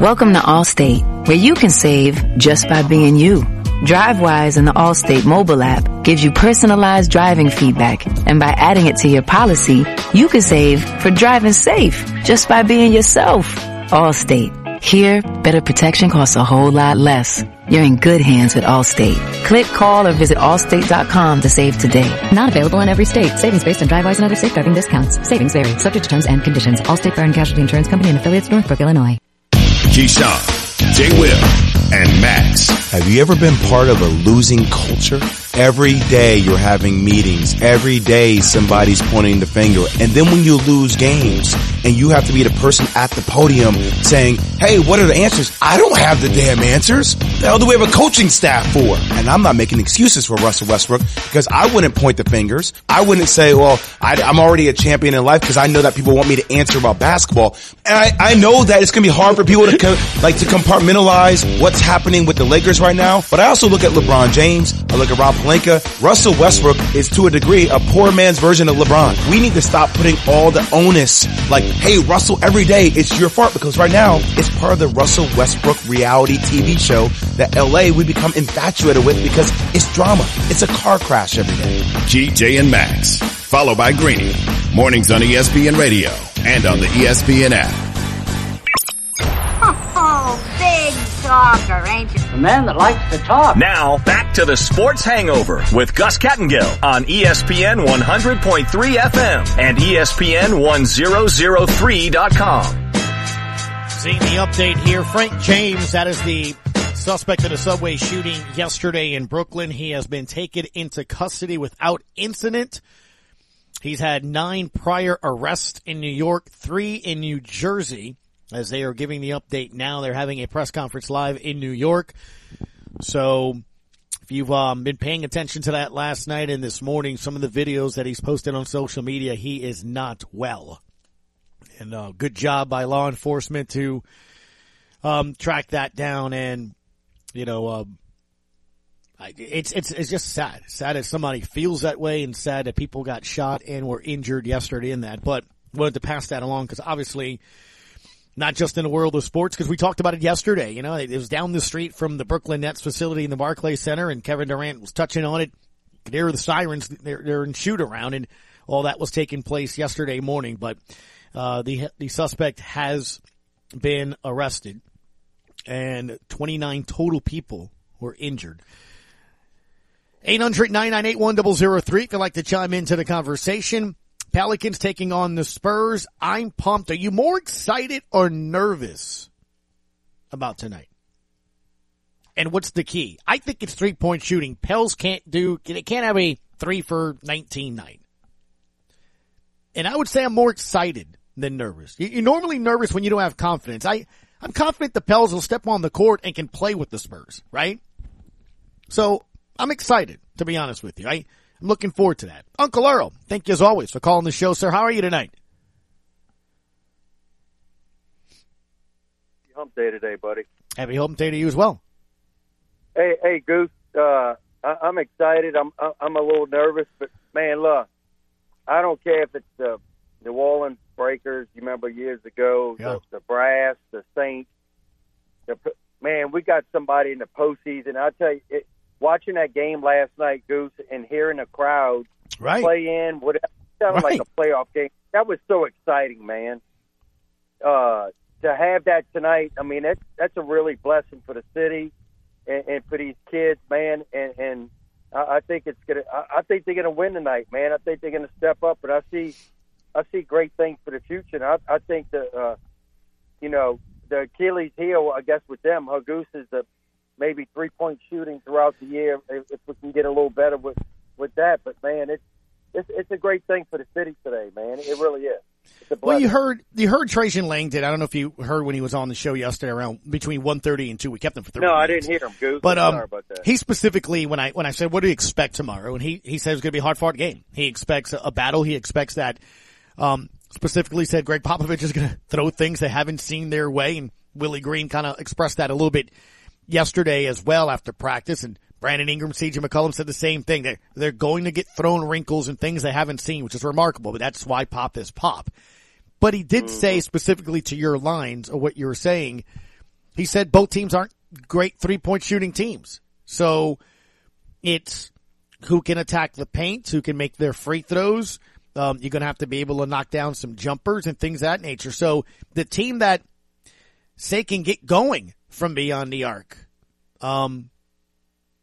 Welcome to Allstate, where you can save just by being you. DriveWise and the Allstate mobile app gives you personalized driving feedback, and by adding it to your policy, you can save for driving safe just by being yourself. Allstate. Here, better protection costs a whole lot less. You're in good hands with Allstate. Click, call, or visit allstate dot com to save today. Not available in every state. Savings based on Drivewise and other safe-driving discounts. Savings vary. Subject to terms and conditions. Allstate Fire and Casualty Insurance Company and affiliates, Northbrook, Illinois. Keyshawn, J. Will, and Max. Have you ever been part of a losing culture? Every day you're having meetings. Every day somebody's pointing the finger. And then when you lose games and you have to be the person at the podium saying, hey, what are the answers? I don't have the damn answers. The hell do we have a coaching staff for? And I'm not making excuses for Russell Westbrook because I wouldn't point the fingers. I wouldn't say, well, I, I'm already a champion in life because I know that people want me to answer about basketball. And I, I know that it's going to be hard for people to co- like to compartmentalize what's happening with the Lakers right now. But I also look at LeBron James. I look at Rob Palenka. Russell Westbrook is, to a degree, a poor man's version of LeBron. We need to stop putting all the onus, like, hey, Russell, every day it's your fault, because right now it's part of the Russell Westbrook reality T V show that L A we become infatuated with because it's drama. It's a car crash every day. G J and Max, followed by Greeny. Mornings on E S P N Radio and on the E S P N app. Talker, ain't you? The man that likes to talk. Now, back to the Sports Hangover with Gus Cattengill on E S P N one hundred point three F M and E S P N ten oh three dot com. Seeing the update here, Frank James, that is the suspect in a subway shooting yesterday in Brooklyn. He has been taken into custody without incident. He's had nine prior arrests in New York, three in New Jersey. As they are giving the update now, they're having a press conference live in New York. So if you've um, been paying attention to that last night and this morning, some of the videos that he's posted on social media, he is not well. And uh, good job by law enforcement to um, track that down. And, you know, um, it's it's it's just sad. Sad that somebody feels that way and sad that people got shot and were injured yesterday in that. But wanted to pass that along because obviously – not just in the world of sports, because we talked about it yesterday. You know, it was down the street from the Brooklyn Nets facility in the Barclays Center, and Kevin Durant was touching on it. You could hear the sirens, they're, they're in shoot around, and all that was taking place yesterday morning. But uh, the the suspect has been arrested, and twenty-nine total people were injured. eight hundred nine nine eight one oh oh three if you'd like to chime into the conversation. Pelicans taking on the Spurs. I'm pumped. Are you more excited or nervous about tonight? And what's the key? I think it's three-point shooting. Pels can't do, they can't have a three for nineteen night. And I would say I'm more excited than nervous. You're normally nervous when you don't have confidence. I, I'm confident the Pels will step on the court and can play with the Spurs, right? So I'm excited, to be honest with you. I, I'm looking forward to that. Uncle Earl, thank you as always for calling the show, sir. How are you tonight? Happy hump day today, buddy. Happy hump day to you as well. Hey, hey, Goose. Uh, I, I'm excited. I'm I'm a little nervous, but man, look, I don't care if it's the New Orleans Breakers. You remember years ago, yeah. the, the Brass, the Saints. The, man, we got somebody in the postseason. I tell you. It, Watching that game last night, Goose, and hearing the crowd right. play in, whatever, it sounded right. like a playoff game. That was so exciting, man. Uh, to have that tonight, I mean, that's, that's a really blessing for the city and, and for these kids, man. And, and I, I think it's gonna. I, I think they're gonna win tonight, man. I think they're gonna step up, and I see, I see great things for the future. And I, I think the, uh, you know, the Achilles heel, I guess, with them, her Goose is the. Maybe three-point shooting throughout the year if we can get a little better with, with that. But, man, it's, it's it's a great thing for the city today, man. It really is. Well, you heard you heard Trajan Langdon. I don't know if you heard when he was on the show yesterday around between one thirty and two. We kept him for thirty No, minutes. I didn't hear him, Goose. But um, sorry about that. He specifically, when I when I said, what do you expect tomorrow? And he, he said it was going to be a hard-fought game. He expects a battle. He expects that. Um, specifically said Gregg Popovich is going to throw things they haven't seen their way. And Willie Green kind of expressed that a little bit yesterday as well after practice, and Brandon Ingram, C J McCollum said the same thing. They're, they're going to get thrown wrinkles and things they haven't seen, which is remarkable, but that's why Pop is Pop. But he did say specifically to your lines or what you were saying, he said both teams aren't great three-point shooting teams. So it's who can attack the paint, who can make their free throws. Um, you're going to have to be able to knock down some jumpers and things of that nature. So the team that, say, can get going from beyond the arc, um,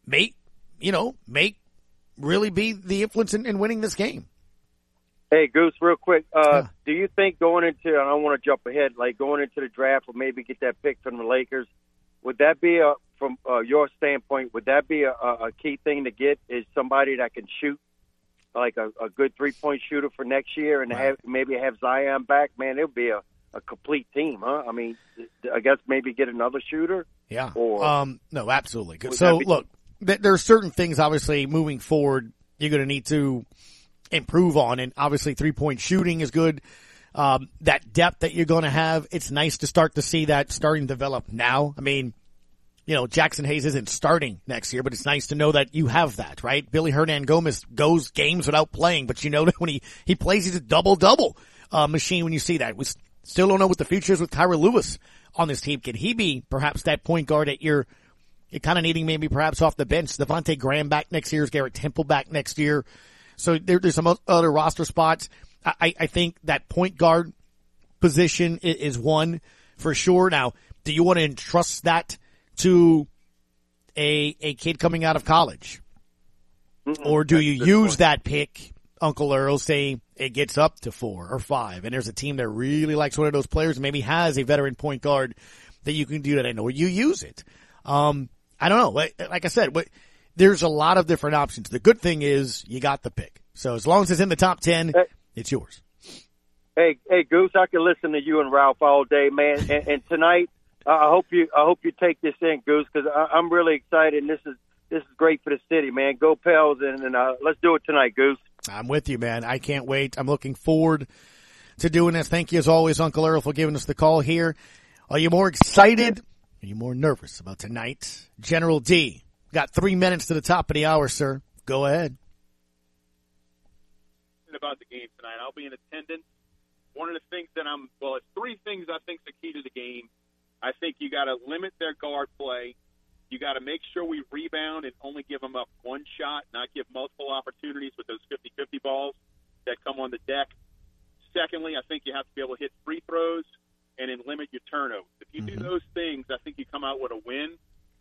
make, you know, make really be the influence in, in winning this game. Hey, Goose, real quick, uh, uh, do you think going into, and I don't want to jump ahead, like going into the draft or maybe get that pick from the Lakers, would that be, a, from uh, your standpoint, would that be a, a key thing to get is somebody that can shoot, like a, a good three-point shooter for next year and right. have, maybe have Zion back? Man, it would be a, a complete team, huh? I mean, I guess maybe get another shooter? Yeah. Or, um, no, absolutely. So, be- look, th- there are certain things, obviously, moving forward you're going to need to – improve on, and obviously three-point shooting is good. Um, that depth that you're going to have, it's nice to start to see that starting to develop now. I mean, you know, Jackson Hayes isn't starting next year, but it's nice to know that you have that, right? Billy Hernangomez goes games without playing, but you know that when he, he plays, he's a double-double uh, machine when you see that. We still don't know what the future is with Tyra Lewis on this team. Can he be perhaps that point guard that you're, you're kind of needing maybe perhaps off the bench? Devontae Graham back next year, is Garrett Temple back next year? So there, there's some other roster spots. I, I think that point guard position is one for sure. Now, do you want to entrust that to a a kid coming out of college? Mm-hmm. Or do That's you use point. That pick, Uncle Earl, say it gets up to four or five, and there's a team that really likes one of those players and maybe has a veteran point guard that you can do that in, or you use it. Um, I don't know. Like, like I said, what – there's a lot of different options. The good thing is you got the pick. So as long as it's in the top ten, hey, it's yours. Hey, hey, Goose, I can listen to you and Ralph all day, man. And, and tonight, uh, I hope you, I hope you take this in, Goose, because I'm really excited. And this is, this is great for the city, man. Go Pels, and, and uh, let's do it tonight, Goose. I'm with you, man. I can't wait. I'm looking forward to doing this. Thank you as always, Uncle Earl, for giving us the call here. Are you more excited? Are you more nervous about tonight, General D? Got three minutes to the top of the hour, sir. Go ahead. About the game tonight, I'll be in attendance. One of the things that I'm, well, it's three things I think is the key to the game. I think you got to limit their guard play. You got to make sure we rebound and only give them up one shot, not give multiple opportunities with those fifty-fifty balls that come on the deck. Secondly, I think you have to be able to hit free throws and then limit your turnovers. If you mm-hmm. do those things, I think you come out with a win.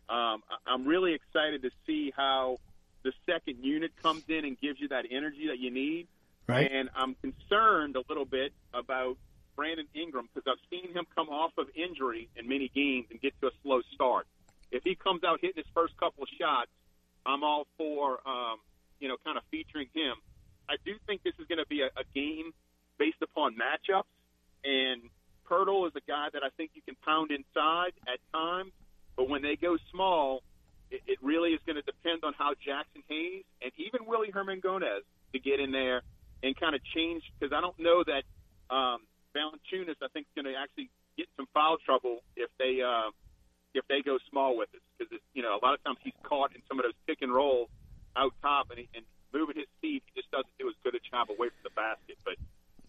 Um, I'm really excited to see how the second unit comes in and gives you that energy that you need. Right. And I'm concerned a little bit about Brandon Ingram because I've seen him come off of injury in many games and get to a slow start. If he comes out hitting his first couple of shots, I'm all for, um, you know, kind of featuring him. I do think this is going to be a, a game based upon matchups. And Poeltl is a guy that I think you can pound inside at times. But when they go small, it, it really is going to depend on how Jackson Hayes and even Willie Hernangomez to get in there and kind of change, because I don't know that um, Valanciunas, I think, is going to actually get some foul trouble if they uh, if they go small with us, because you know a lot of times he's caught in some of those pick and rolls out top, and, he, and moving his feet, he just doesn't do as good a job away from the basket. But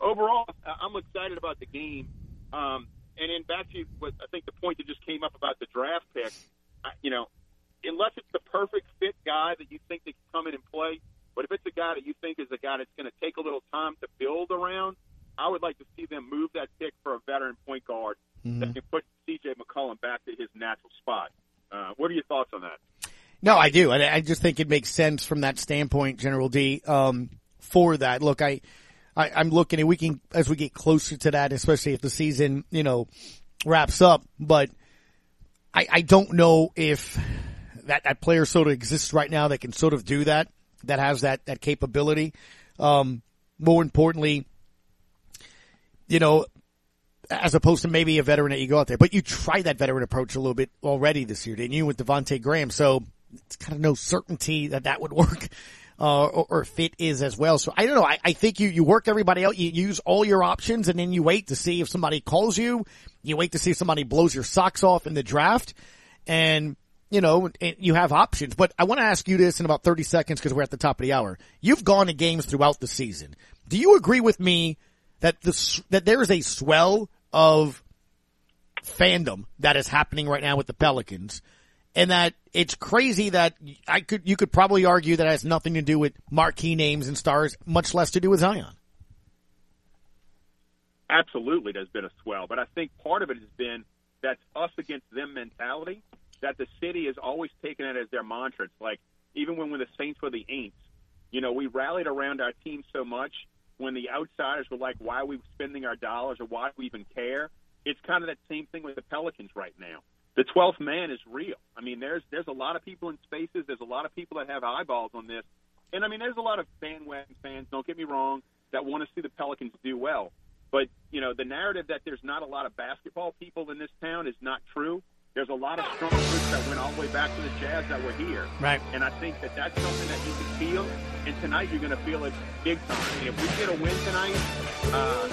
overall, I'm excited about the game. Um, And then back to what I think the point that just came up about the draft pick, I, you know, unless it's the perfect fit guy that you think they can come in and play, but if it's a guy that you think is a guy that's going to take a little time to build around, I would like to see them move that pick for a veteran point guard mm-hmm. that can put C J McCollum back to his natural spot. Uh, what are your thoughts on that? No, I do. I, I just think it makes sense from that standpoint, General D, um, for that. Look, I – I, I'm looking at we can as we get closer to that, especially if the season, you know, wraps up. But I, I don't know if that, that player sort of exists right now that can sort of do that, that has that, that capability. Um, more importantly, you know, as opposed to maybe a veteran that you go out there. But you tried that veteran approach a little bit already this year, didn't you, with Devontae Graham? So it's kind of no certainty that that would work. Uh, or, or fit is as well. So I don't know. I, I think you, you work everybody out. You use all your options and then you wait to see if somebody calls you. You wait to see if somebody blows your socks off in the draft. And, you know, it, you have options. But I want to ask you this in about thirty seconds because we're at the top of the hour. You've gone to games throughout the season. Do you agree with me that the, that there is a swell of fandom that is happening right now with the Pelicans? And that it's crazy that I could, you could probably argue that it has nothing to do with marquee names and stars, much less to do with Zion. Absolutely, there's been a swell, but I think part of it has been that's us against them mentality. that the city has always taken it as their mantra. It's like, even when, when the Saints were the Aints, you know, we rallied around our team so much when the outsiders were like, why are we spending our dollars or why do we even care? It's kind of that same thing with the Pelicans right now. The twelfth man is real. I mean, there's there's a lot of people in spaces. There's a lot of people that have eyeballs on this. And, I mean, there's a lot of bandwagon fans, don't get me wrong, that want to see the Pelicans do well. But, you know, the narrative that there's not a lot of basketball people in this town is not true. There's a lot of strong groups that went all the way back to the Jazz that were here. Right. And I think that that's something that you can feel. And tonight you're going to feel it big time. And if we get a win tonight, uh,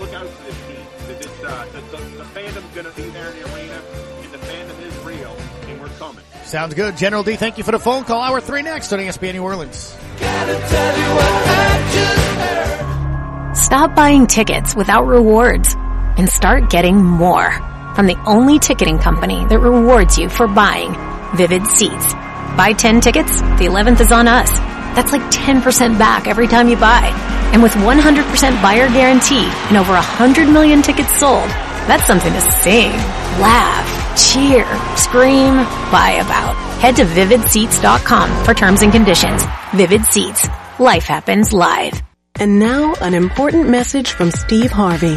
look out for this team. It's, uh, the, the, the fandom's going to be there in the arena. And the fandom is real. And we're coming. Sounds good. General D, thank you for the phone call. Hour three next on E S P N New Orleans. Gotta tell you what I just heard. Stop buying tickets without rewards and start getting more from the only ticketing company that rewards you for buying Vivid Seats. Buy ten tickets, the eleventh is on us. That's like ten percent back every time you buy. And with one hundred percent buyer guarantee and over one hundred million tickets sold, that's something to sing, laugh, cheer, scream, buy about. Head to vivid seats dot com for terms and conditions. Vivid Seats. Life happens live. And now, an important message from Steve Harvey.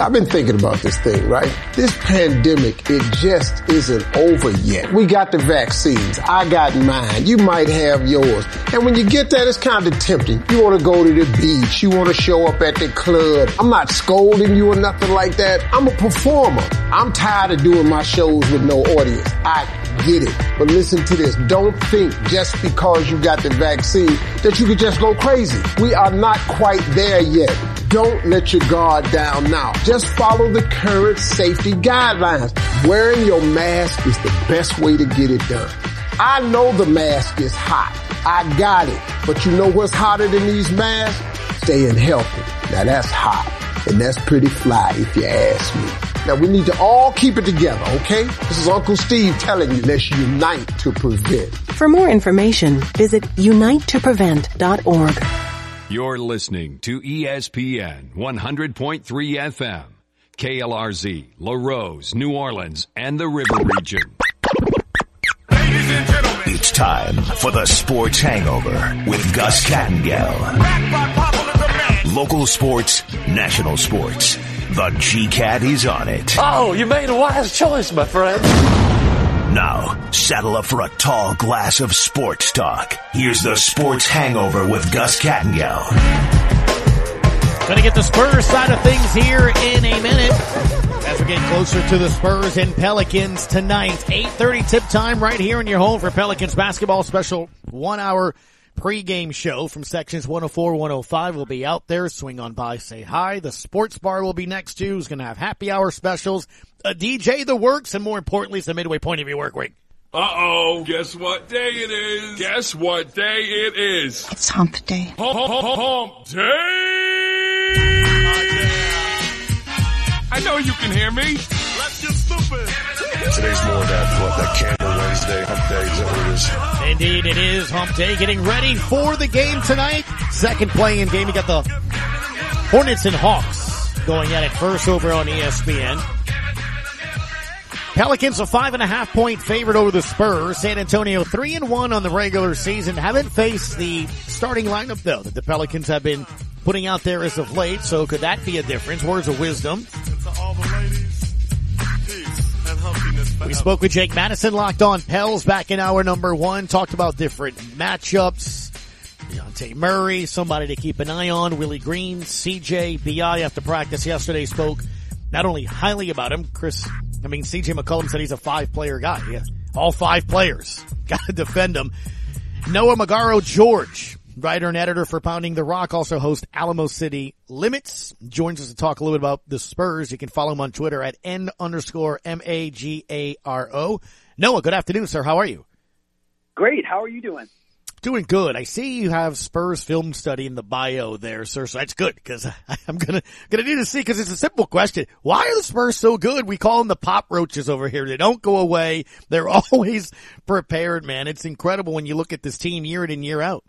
I've been thinking about this thing, right? This pandemic, it just isn't over yet. We got the vaccines. I got mine. You might have yours. And when you get that, it's kind of tempting. You want to go to the beach. You want to show up at the club. I'm not scolding you or nothing like that. I'm a performer. I'm tired of doing my shows with no audience. I get it. But listen to this. Don't think just because you got the vaccine that you could just go crazy. We are not quite there yet. Don't let your guard down now. Just follow the current safety guidelines. Wearing your mask is the best way to get it done. I know the mask is hot. I got it. But you know what's hotter than these masks? Staying healthy. Now that's hot. And that's pretty fly if you ask me. Now we need to all keep it together, okay? This is Uncle Steve telling you, let's unite to prevent. For more information, visit unite to prevent dot org. You're listening to E S P N one hundred point three F M, K L R Z, La Rose, New Orleans, and the River Region. Ladies and gentlemen, it's time for the Sports Hangover with Gus Cattengill. Local sports, national sports. The G-Cat is on it. Oh, you made a wise choice, my friend. Now, saddle up for a tall glass of sports talk. Here's the Sports Hangover with Gus Cattengill. Going to get the Spurs side of things here in a minute as we get closer to the Spurs and Pelicans tonight. eight thirty tip time right here in your home for Pelicans basketball. Special one-hour pregame show from sections one oh four, one oh five. We'll be out there. Swing on by, say hi. The sports bar will be next to. Is going to have happy hour specials. A D J, the works, and more importantly, it's the midway point of your work week. Uh-oh. Guess what day it is. Guess what day it is. It's hump day. Hump, hump, hump, hump day! I know you can hear me. Let's get stupid. Today's more that, what, that Candle Wednesday, hump day, is that what it is? Indeed, it is hump day. Getting ready for the game tonight. Second play-in game. You got the Hornets and Hawks going at it first over on E S P N. Pelicans a five and a half point favorite over the Spurs. San Antonio three and one on the regular season. Haven't faced the starting lineup though that the Pelicans have been putting out there as of late. So could that be a difference? Words of wisdom. We spoke with Jake Madison, Locked On Pels, back in hour number one. Talked about different matchups. DeJounte Murray, somebody to keep an eye on. Willie Green, C J, B I after practice yesterday spoke not only highly about him, Chris. I mean, C J McCollum said he's a five-player guy. Yeah, all five players. Got to defend him. Noah Magaro-George, writer and editor for Pounding the Rock, also hosts Alamo City Limits, joins us to talk a little bit about the Spurs. You can follow him on Twitter at N underscore M A G A R O. Noah, good afternoon, sir. How are you? Great. How are you doing? Doing good. I see you have Spurs film study in the bio there, sir. So that's good because I'm gonna gonna need to see because it's a simple question. Why are the Spurs so good? We call them the pop roaches over here. They don't go away. They're always prepared, man. It's incredible when you look at this team year in and year out.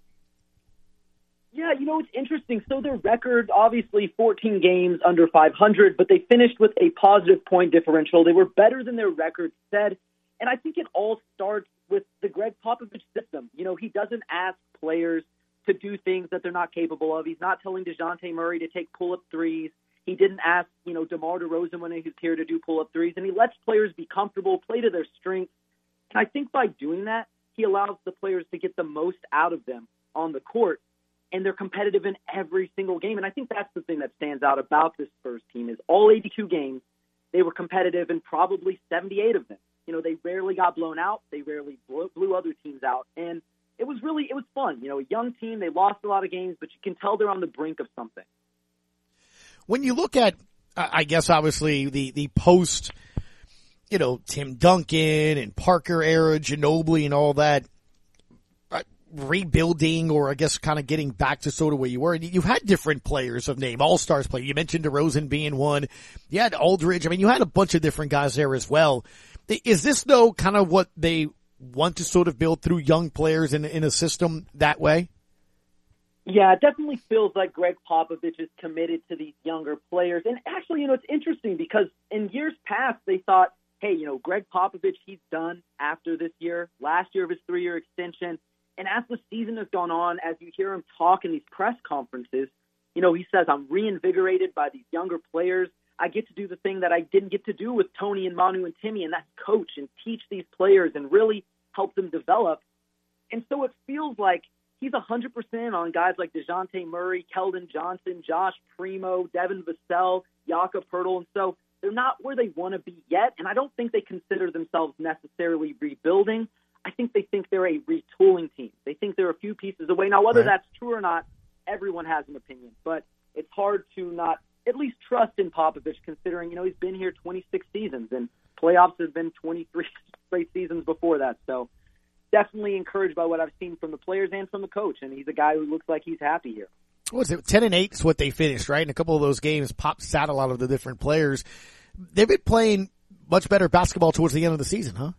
Yeah, you know, it's interesting. So their record, obviously, fourteen games under five hundred, but they finished with a positive point differential. They were better than their record said. And I think it all starts with the Gregg Popovich system. You know, he doesn't ask players to do things that they're not capable of. He's not telling DeJounte Murray to take pull-up threes. He didn't ask, you know, DeMar DeRozan when he was here to do pull-up threes. And he lets players be comfortable, play to their strengths. And I think by doing that, he allows the players to get the most out of them on the court. And they're competitive in every single game. And I think that's the thing that stands out about this Spurs team is all eighty-two games, they were competitive in probably seventy-eight of them. You know, they rarely got blown out. They rarely blew other teams out. And it was really, it was fun. You know, a young team, they lost a lot of games, but you can tell they're on the brink of something. When you look at, I guess, obviously, the, the post, you know, Tim Duncan and Parker era, Ginobili and all that, uh, rebuilding or, I guess, kind of getting back to sort of where you were. And you've had different players of name, all-stars play. You mentioned DeRozan being one. You had Aldridge. I mean, you had a bunch of different guys there as well. Is this, though, kind of what they want to sort of build through young players in in a system that way? Yeah, it definitely feels like Gregg Popovich is committed to these younger players. And actually, you know, it's interesting because in years past, they thought, hey, you know, Gregg Popovich, he's done after this year, last year of his three-year extension. And as the season has gone on, as you hear him talk in these press conferences, you know, he says, I'm reinvigorated by these younger players. I get to do the thing that I didn't get to do with Tony and Manu and Timmy, and that's coach and teach these players and really help them develop. And so it feels like he's one hundred percent on guys like DeJounte Murray, Keldon Johnson, Josh Primo, Devin Vassell, Jakob Poeltl. And so they're not where they want to be yet, and I don't think they consider themselves necessarily rebuilding. I think they think they're a retooling team. They think they're a few pieces away. Now, whether right. that's true or not, everyone has an opinion, but it's hard to not – at least trust in Popovich, considering, you know, he's been here twenty-six seasons, and playoffs have been twenty-three straight seasons before that. So definitely encouraged by what I've seen from the players and from the coach, and he's a guy who looks like he's happy here. What was it, ten and eight is what they finished, right? And a couple of those games, Pop sat a lot of the different players. They've been playing much better basketball towards the end of the season, huh?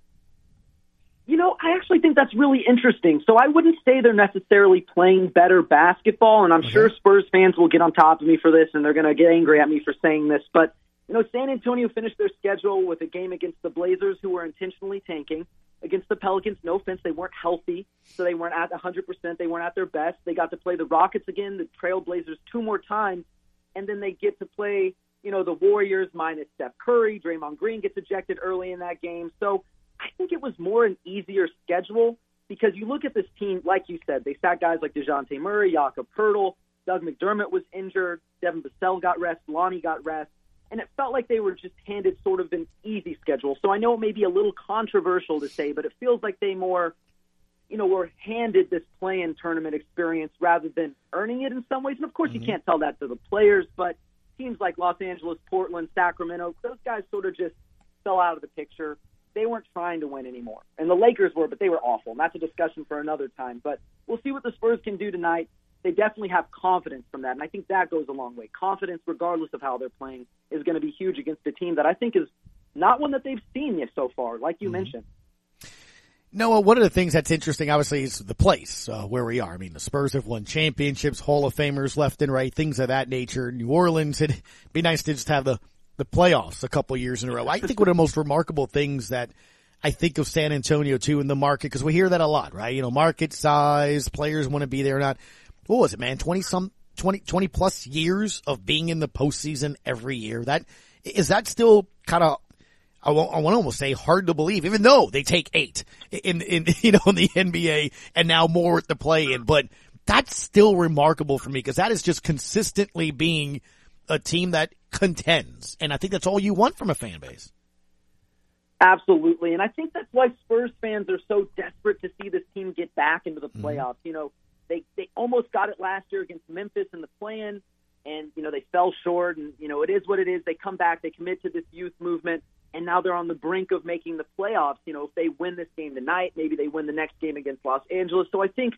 You know, I actually think that's really interesting. So I wouldn't say they're necessarily playing better basketball, and I'm mm-hmm. sure Spurs fans will get on top of me for this, and they're going to get angry at me for saying this. But, you know, San Antonio finished their schedule with a game against the Blazers, who were intentionally tanking. Against the Pelicans, no offense, they weren't healthy, so they weren't at one hundred percent. They weren't at their best. They got to play the Rockets again, the Trail Blazers two more times, and then they get to play, you know, the Warriors minus Steph Curry. Draymond Green gets ejected early in that game. So I think it was more an easier schedule because you look at this team, like you said, they sat guys like DeJounte Murray, Jakob Poeltl, Doug McDermott was injured, Devin Vassell got rest, Lonnie got rest, and it felt like they were just handed sort of an easy schedule. So I know it may be a little controversial to say, but it feels like they more, you know, were handed this play-in tournament experience rather than earning it in some ways. And, of course, mm-hmm. you can't tell that to the players, but teams like Los Angeles, Portland, Sacramento, those guys sort of just fell out of the picture. They weren't trying to win anymore. And the Lakers were, but they were awful. And that's a discussion for another time. But we'll see what the Spurs can do tonight. They definitely have confidence from that, and I think that goes a long way. Confidence, regardless of how they're playing, is going to be huge against a team that I think is not one that they've seen yet so far, like you mm-hmm. mentioned. Noah, one of the things that's interesting, obviously, is the place uh, where we are. I mean, the Spurs have won championships, Hall of Famers left and right, things of that nature. New Orleans, it'd be nice to just have the the playoffs a couple years in a row. I think one of the most remarkable things that I think of San Antonio too in the market, because we hear that a lot, right? You know, market size, players want to be there or not. What was it, man? twenty some, twenty, twenty plus years of being in the postseason every year. That, is that still kind of, I won't, I won't almost say hard to believe, even though they take eight in, in, you know, in the N B A and now more at the play in, but that's still remarkable for me because that is just consistently being a team that contends, and I think that's all you want from a fan base. Absolutely, and I think that's why Spurs fans are so desperate to see this team get back into the playoffs. Mm-hmm. You know, they they almost got it last year against Memphis in the play-in, and, you know, they fell short, and, you know, it is what it is. They come back, they commit to this youth movement, and now they're on the brink of making the playoffs. You know, if they win this game tonight, maybe they win the next game against Los Angeles. So I think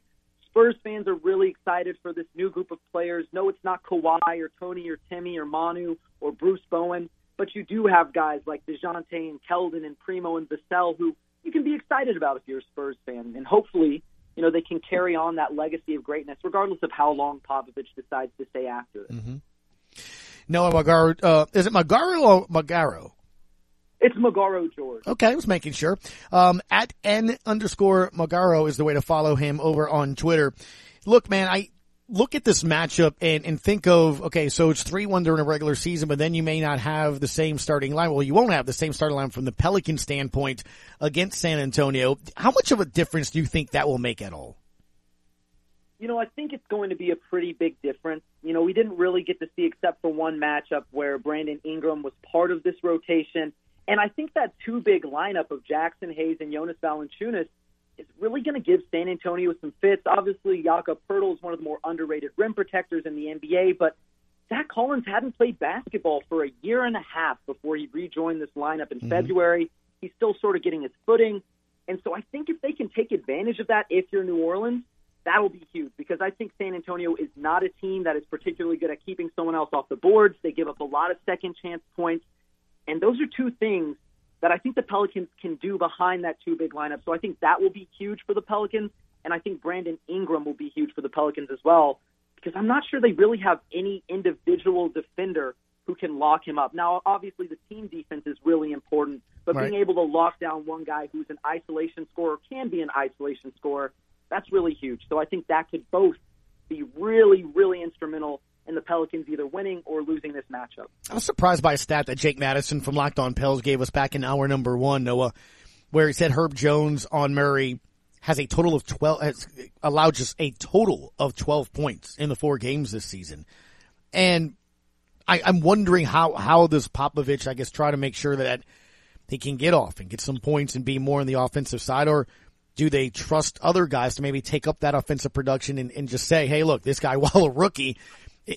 Spurs fans are really excited for this new group of players. No, it's not Kawhi or Tony or Timmy or Manu or Bruce Bowen, but you do have guys like DeJounte and Keldon and Primo and Vassell who you can be excited about if you're a Spurs fan. And hopefully, you know, they can carry on that legacy of greatness, regardless of how long Popovich decides to stay after this. Mm-hmm. Noah Magaro, uh, is it Magaro or Magaro? It's Magaro George. Okay, I was making sure. Um, at N underscore Magaro is the way to follow him over on Twitter. Look, man, I look at this matchup and, and think of, okay, so it's three one during a regular season, but then you may not have the same starting line. Well, you won't have the same starting line from the Pelican standpoint against San Antonio. How much of a difference do you think that will make at all? You know, I think it's going to be a pretty big difference. You know, we didn't really get to see except for one matchup where Brandon Ingram was part of this rotation. And I think that two-big lineup of Jackson Hayes and Jonas Valanciunas is really going to give San Antonio some fits. Obviously, Jakob Poeltl is one of the more underrated rim protectors in the N B A, but Zach Collins hadn't played basketball for a year and a half before he rejoined this lineup in mm-hmm. February. He's still sort of getting his footing. And so I think if they can take advantage of that, if you're New Orleans, that'll be huge, because I think San Antonio is not a team that is particularly good at keeping someone else off the boards. They give up a lot of second-chance points. And those are two things that I think the Pelicans can do behind that two-big lineup. So I think that will be huge for the Pelicans, and I think Brandon Ingram will be huge for the Pelicans as well, because I'm not sure they really have any individual defender who can lock him up. Now, obviously, the team defense is really important, but right. being able to lock down one guy who's an isolation scorer, can be an isolation scorer, that's really huge. So I think that could both be really, really instrumental and the Pelicans either winning or losing this matchup. I was surprised by a stat that Jake Madison from Locked On Pels gave us back in hour number one, Noah, where he said Herb Jones on Murray has a total of twelve, has allowed just a total of twelve points in the four games this season. And I, I'm wondering how, how does Popovich, I guess, try to make sure that he can get off and get some points and be more on the offensive side, or do they trust other guys to maybe take up that offensive production and, and just say, hey, look, this guy, while a rookie,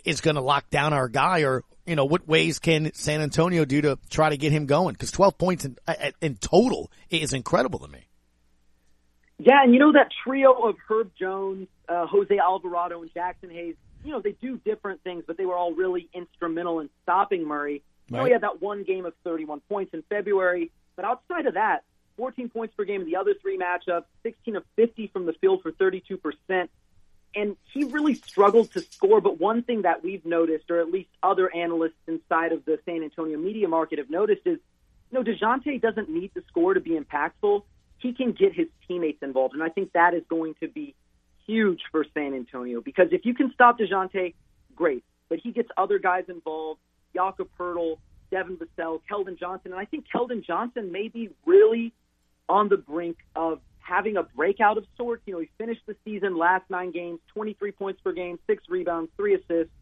is going to lock down our guy? Or, you know, what ways can San Antonio do to try to get him going? Because twelve points in, in total is incredible to me. Yeah, and you know that trio of Herb Jones, uh, Jose Alvarado, and Jackson Hayes, you know, they do different things, but they were all really instrumental in stopping Murray. Right. You know, he had that one game of thirty-one points in February, but outside of that, fourteen points per game in the other three matchups, sixteen of fifty from the field for thirty-two percent. And he really struggled to score, but one thing that we've noticed, or at least other analysts inside of the San Antonio media market have noticed, is, you know, DeJounte doesn't need to score to be impactful. He can get his teammates involved, and I think that is going to be huge for San Antonio, because if you can stop DeJounte, great, but he gets other guys involved, Jakob Poeltl, Devin Vassell, Keldon Johnson, and I think Keldon Johnson may be really on the brink of having a breakout of sorts. You know, he finished the season last nine games, twenty-three points per game, six rebounds, three assists,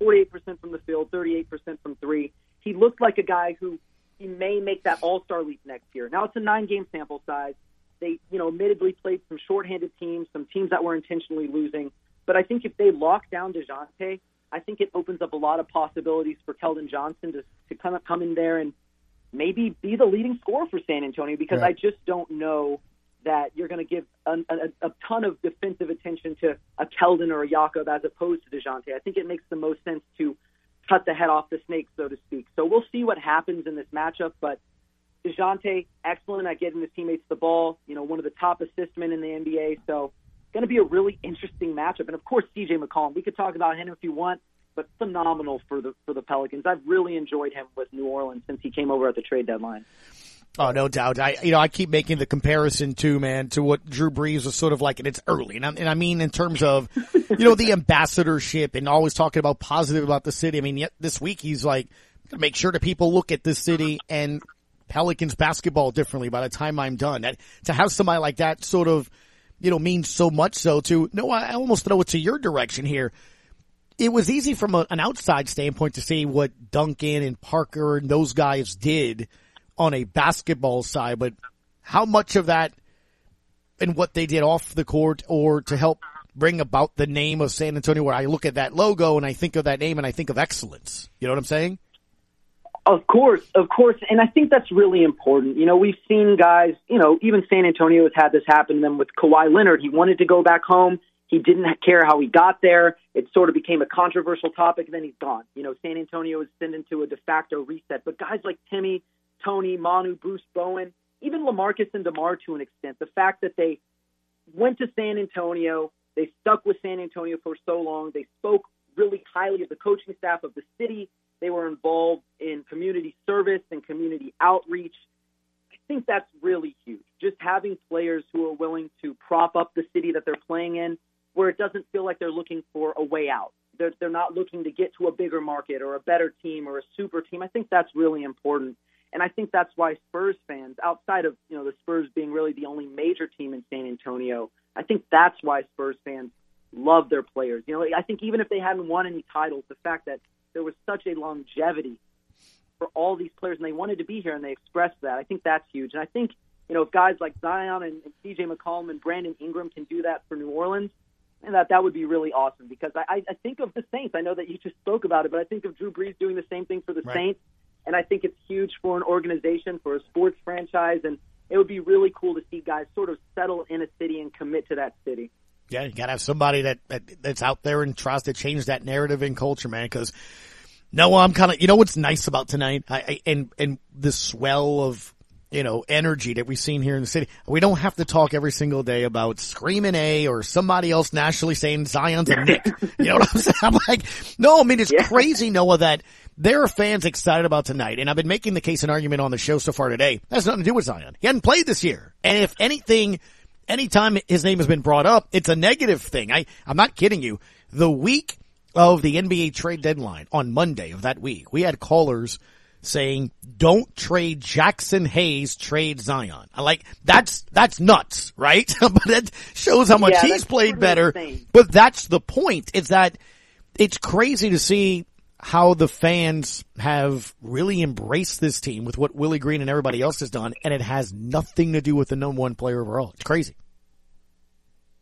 forty-eight percent from the field, thirty-eight percent from three. He looked like a guy who he may make that all-star leap next year. Now it's a nine-game sample size. They, you know, admittedly played some shorthanded teams, some teams that were intentionally losing. But I think if they lock down DeJounte, I think it opens up a lot of possibilities for Keldon Johnson to, to kind of come in there and maybe be the leading scorer for San Antonio, because right. I just don't know that you're going to give a, a, a ton of defensive attention to a Keldon or a Jakob as opposed to DeJounte. I think it makes the most sense to cut the head off the snake, so to speak. So we'll see what happens in this matchup, but DeJounte, excellent at getting his teammates the ball, you know, one of the top assist men in the N B A. So going to be a really interesting matchup. And, of course, C J McCollum. We could talk about him if you want, but phenomenal for the for the Pelicans. I've really enjoyed him with New Orleans since he came over at the trade deadline. Oh, no doubt. I, you know, I keep making the comparison too, man, to what Drew Brees was sort of like, and it's early. And I, and I mean, in terms of, you know, the ambassadorship and always talking about positive about the city. I mean, yet this week he's like, gonna make sure that people look at this city and Pelicans basketball differently by the time I'm done. That, to have somebody like that sort of, you know, means so much so to, no, I almost know it's to your direction here. It was easy from a, an outside standpoint to see what Duncan and Parker and those guys did on a basketball side, but how much of that and what they did off the court or to help bring about the name of San Antonio, where I look at that logo and I think of that name and I think of excellence. You know what I'm saying? Of course, of course. And I think that's really important. You know, we've seen guys, you know, even San Antonio has had this happen to them with Kawhi Leonard. He wanted to go back home. He didn't care how he got there. It sort of became a controversial topic, and then he's gone. You know, San Antonio is sent into a de facto reset, but guys like Timmy, Tony, Manu, Bruce Bowen, even LaMarcus and DeMar to an extent. The fact that they went to San Antonio, they stuck with San Antonio for so long, they spoke really highly of the coaching staff of the city, they were involved in community service and community outreach. I think that's really huge. Just having players who are willing to prop up the city that they're playing in, where it doesn't feel like they're looking for a way out. They're, they're not looking to get to a bigger market or a better team or a super team. I think that's really important. And I think that's why Spurs fans, outside of, you know, the Spurs being really the only major team in San Antonio, I think that's why Spurs fans love their players. You know, I think even if they hadn't won any titles, the fact that there was such a longevity for all these players and they wanted to be here and they expressed that, I think that's huge. And I think, you know, if guys like Zion and, and C J McCollum and Brandon Ingram can do that for New Orleans, and that, that would be really awesome, because I, I think of the Saints. I know that you just spoke about it, but I think of Drew Brees doing the same thing for the right. Saints, and I think it's huge for an organization, for a sports franchise, and it would be really cool to see guys sort of settle in a city and commit to that city. Yeah, you got to have somebody that, that that's out there and tries to change that narrative and culture, man, because no, I'm kind of – you know what's nice about tonight I, I, and, and this swell of – you know, energy that we've seen here in the city. We don't have to talk every single day about screaming A or somebody else nationally saying Zion's a Nick. You know what I'm saying? I'm like, no, I mean, it's yeah. crazy, Noah, that there are fans excited about tonight. And I've been making the case and argument on the show so far today. That has nothing to do with Zion. He hadn't played this year. And if anything, anytime his name has been brought up, it's a negative thing. I, I'm not kidding you. The week of the N B A trade deadline on Monday of that week, we had callers saying, don't trade Jackson Hayes, trade Zion. I like, that's, that's nuts, right? But that shows how much yeah, he's played better. Insane. But that's the point, is that it's crazy to see how the fans have really embraced this team with what Willie Green and everybody else has done, and it has nothing to do with the number one player overall. It's crazy.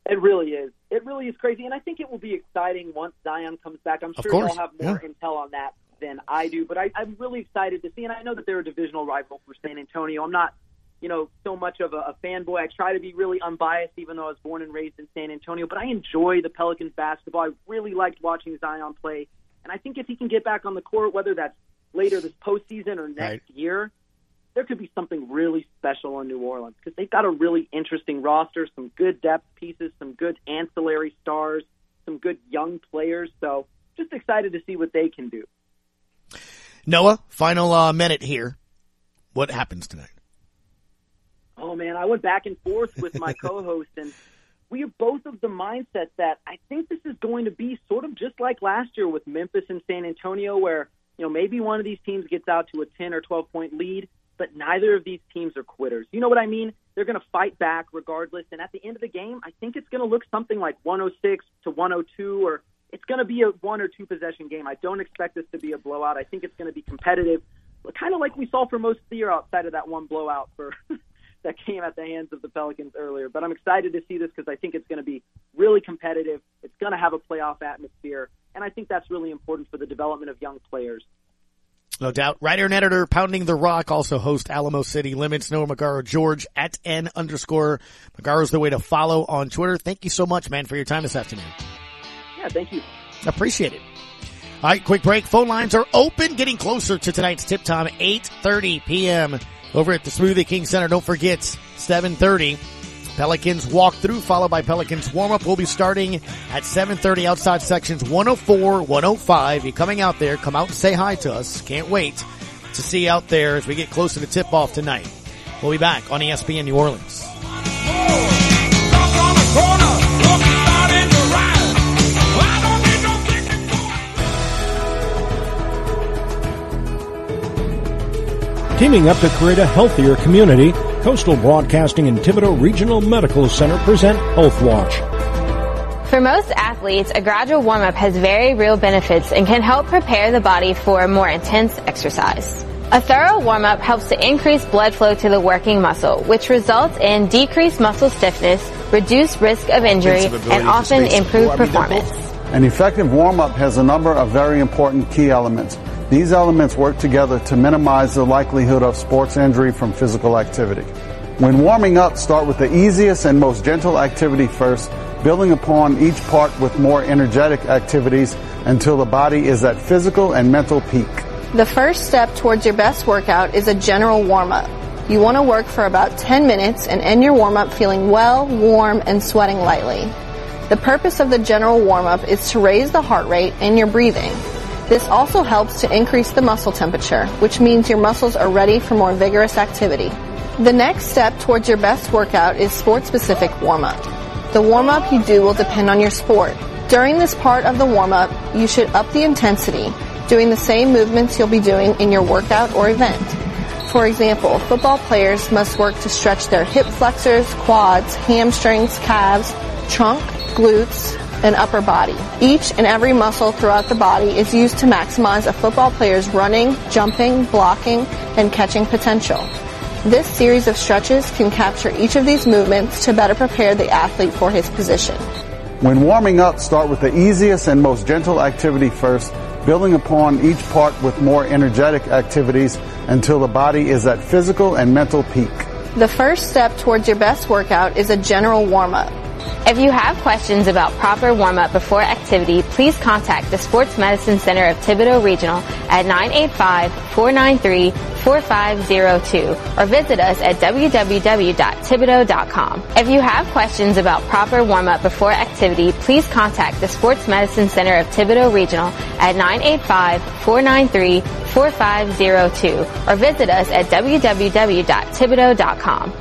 It really is. It really is crazy. And I think it will be exciting once Zion comes back. I'm sure you'll have more yeah. intel on that than I do, but I, I'm really excited to see, and I know that they're a divisional rival for San Antonio. I'm not, you know, so much of a, a fanboy. I try to be really unbiased, even though I was born and raised in San Antonio, but I enjoy the Pelicans basketball. I really liked watching Zion play, and I think if he can get back on the court, whether that's later this postseason or next right. year, there could be something really special in New Orleans, because they've got a really interesting roster, some good depth pieces, some good ancillary stars, some good young players, so just excited to see what they can do. Noah, final uh, minute here. What happens tonight? Oh, man, I went back and forth with my co-host, and we are both of the mindset that I think this is going to be sort of just like last year with Memphis and San Antonio, where, you know, maybe one of these teams gets out to a ten or twelve point lead, but neither of these teams are quitters. You know what I mean? They're going to fight back regardless, and at the end of the game, I think it's going to look something like one oh six to one oh two, or it's going to be a one or two possession game. I don't expect this to be a blowout. I think it's going to be competitive, kind of like we saw for most of the year outside of that one blowout for that came at the hands of the Pelicans earlier. But I'm excited to see this because I think it's going to be really competitive. It's going to have a playoff atmosphere, and I think that's really important for the development of young players. No doubt. Writer and editor, Pounding the Rock, also host Alamo City Limits. Noah Magaro, George, at N underscore. Magaro's the way to follow on Twitter. Thank you so much, man, for your time this afternoon. Yeah, thank you. Appreciate it. All right, quick break. Phone lines are open, getting closer to tonight's tip time, eight thirty p.m. over at the Smoothie King Center. Don't forget, seven thirty, Pelicans walkthrough, followed by Pelicans warm-up. We'll be starting at seven thirty outside sections one oh four, one oh five. You're coming out there. Come out and say hi to us. Can't wait to see you out there as we get closer to tip-off tonight. We'll be back on E S P N New Orleans. Teaming up to create a healthier community, Coastal Broadcasting and Thibodaux Regional Medical Center present Health Watch. For most athletes, a gradual warm-up has very real benefits and can help prepare the body for more intense exercise. A thorough warm-up helps to increase blood flow to the working muscle, which results in decreased muscle stiffness, reduced risk of injury, and often improved performance. An effective warm-up has a number of very important key elements. These elements work together to minimize the likelihood of sports injury from physical activity. When warming up, start with the easiest and most gentle activity first, building upon each part with more energetic activities until the body is at physical and mental peak. The first step towards your best workout is a general warm-up. You want to work for about ten minutes and end your warm-up feeling well, warm, and sweating lightly. The purpose of the general warm-up is to raise the heart rate and your breathing. This also helps to increase the muscle temperature, which means your muscles are ready for more vigorous activity. The next step towards your best workout is sport-specific warm-up. The warm-up you do will depend on your sport. During this part of the warm-up, you should up the intensity, doing the same movements you'll be doing in your workout or event. For example, football players must work to stretch their hip flexors, quads, hamstrings, calves, trunk, glutes, and upper body. Each and every muscle throughout the body is used to maximize a football player's running, jumping, blocking, and catching potential. This series of stretches can capture each of these movements to better prepare the athlete for his position. When warming up, start with the easiest and most gentle activity first, building upon each part with more energetic activities until the body is at physical and mental peak. The first step towards your best workout is a general warm-up. If you have questions about proper warm-up before activity, please contact the Sports Medicine Center of Thibodaux Regional at nine eight five, four nine three, four five zero two or visit us at w w w dot thibodaux dot com. If you have questions about proper warm-up before activity, please contact the Sports Medicine Center of Thibodaux Regional at nine eight five, four nine three, four five zero two or visit us at w w w dot thibodaux dot com.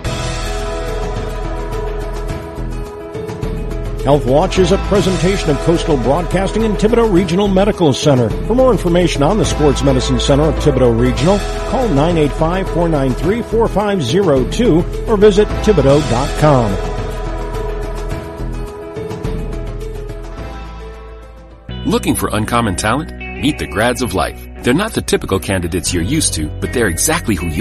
Health Watch is a presentation of Coastal Broadcasting and Thibodaux Regional Medical Center. For more information on the Sports Medicine Center of Thibodaux Regional, call nine eight five, four nine three, four five zero two or visit thibodaux dot com. Looking for uncommon talent? Meet the grads of life. They're not the typical candidates you're used to, but they're exactly who you are.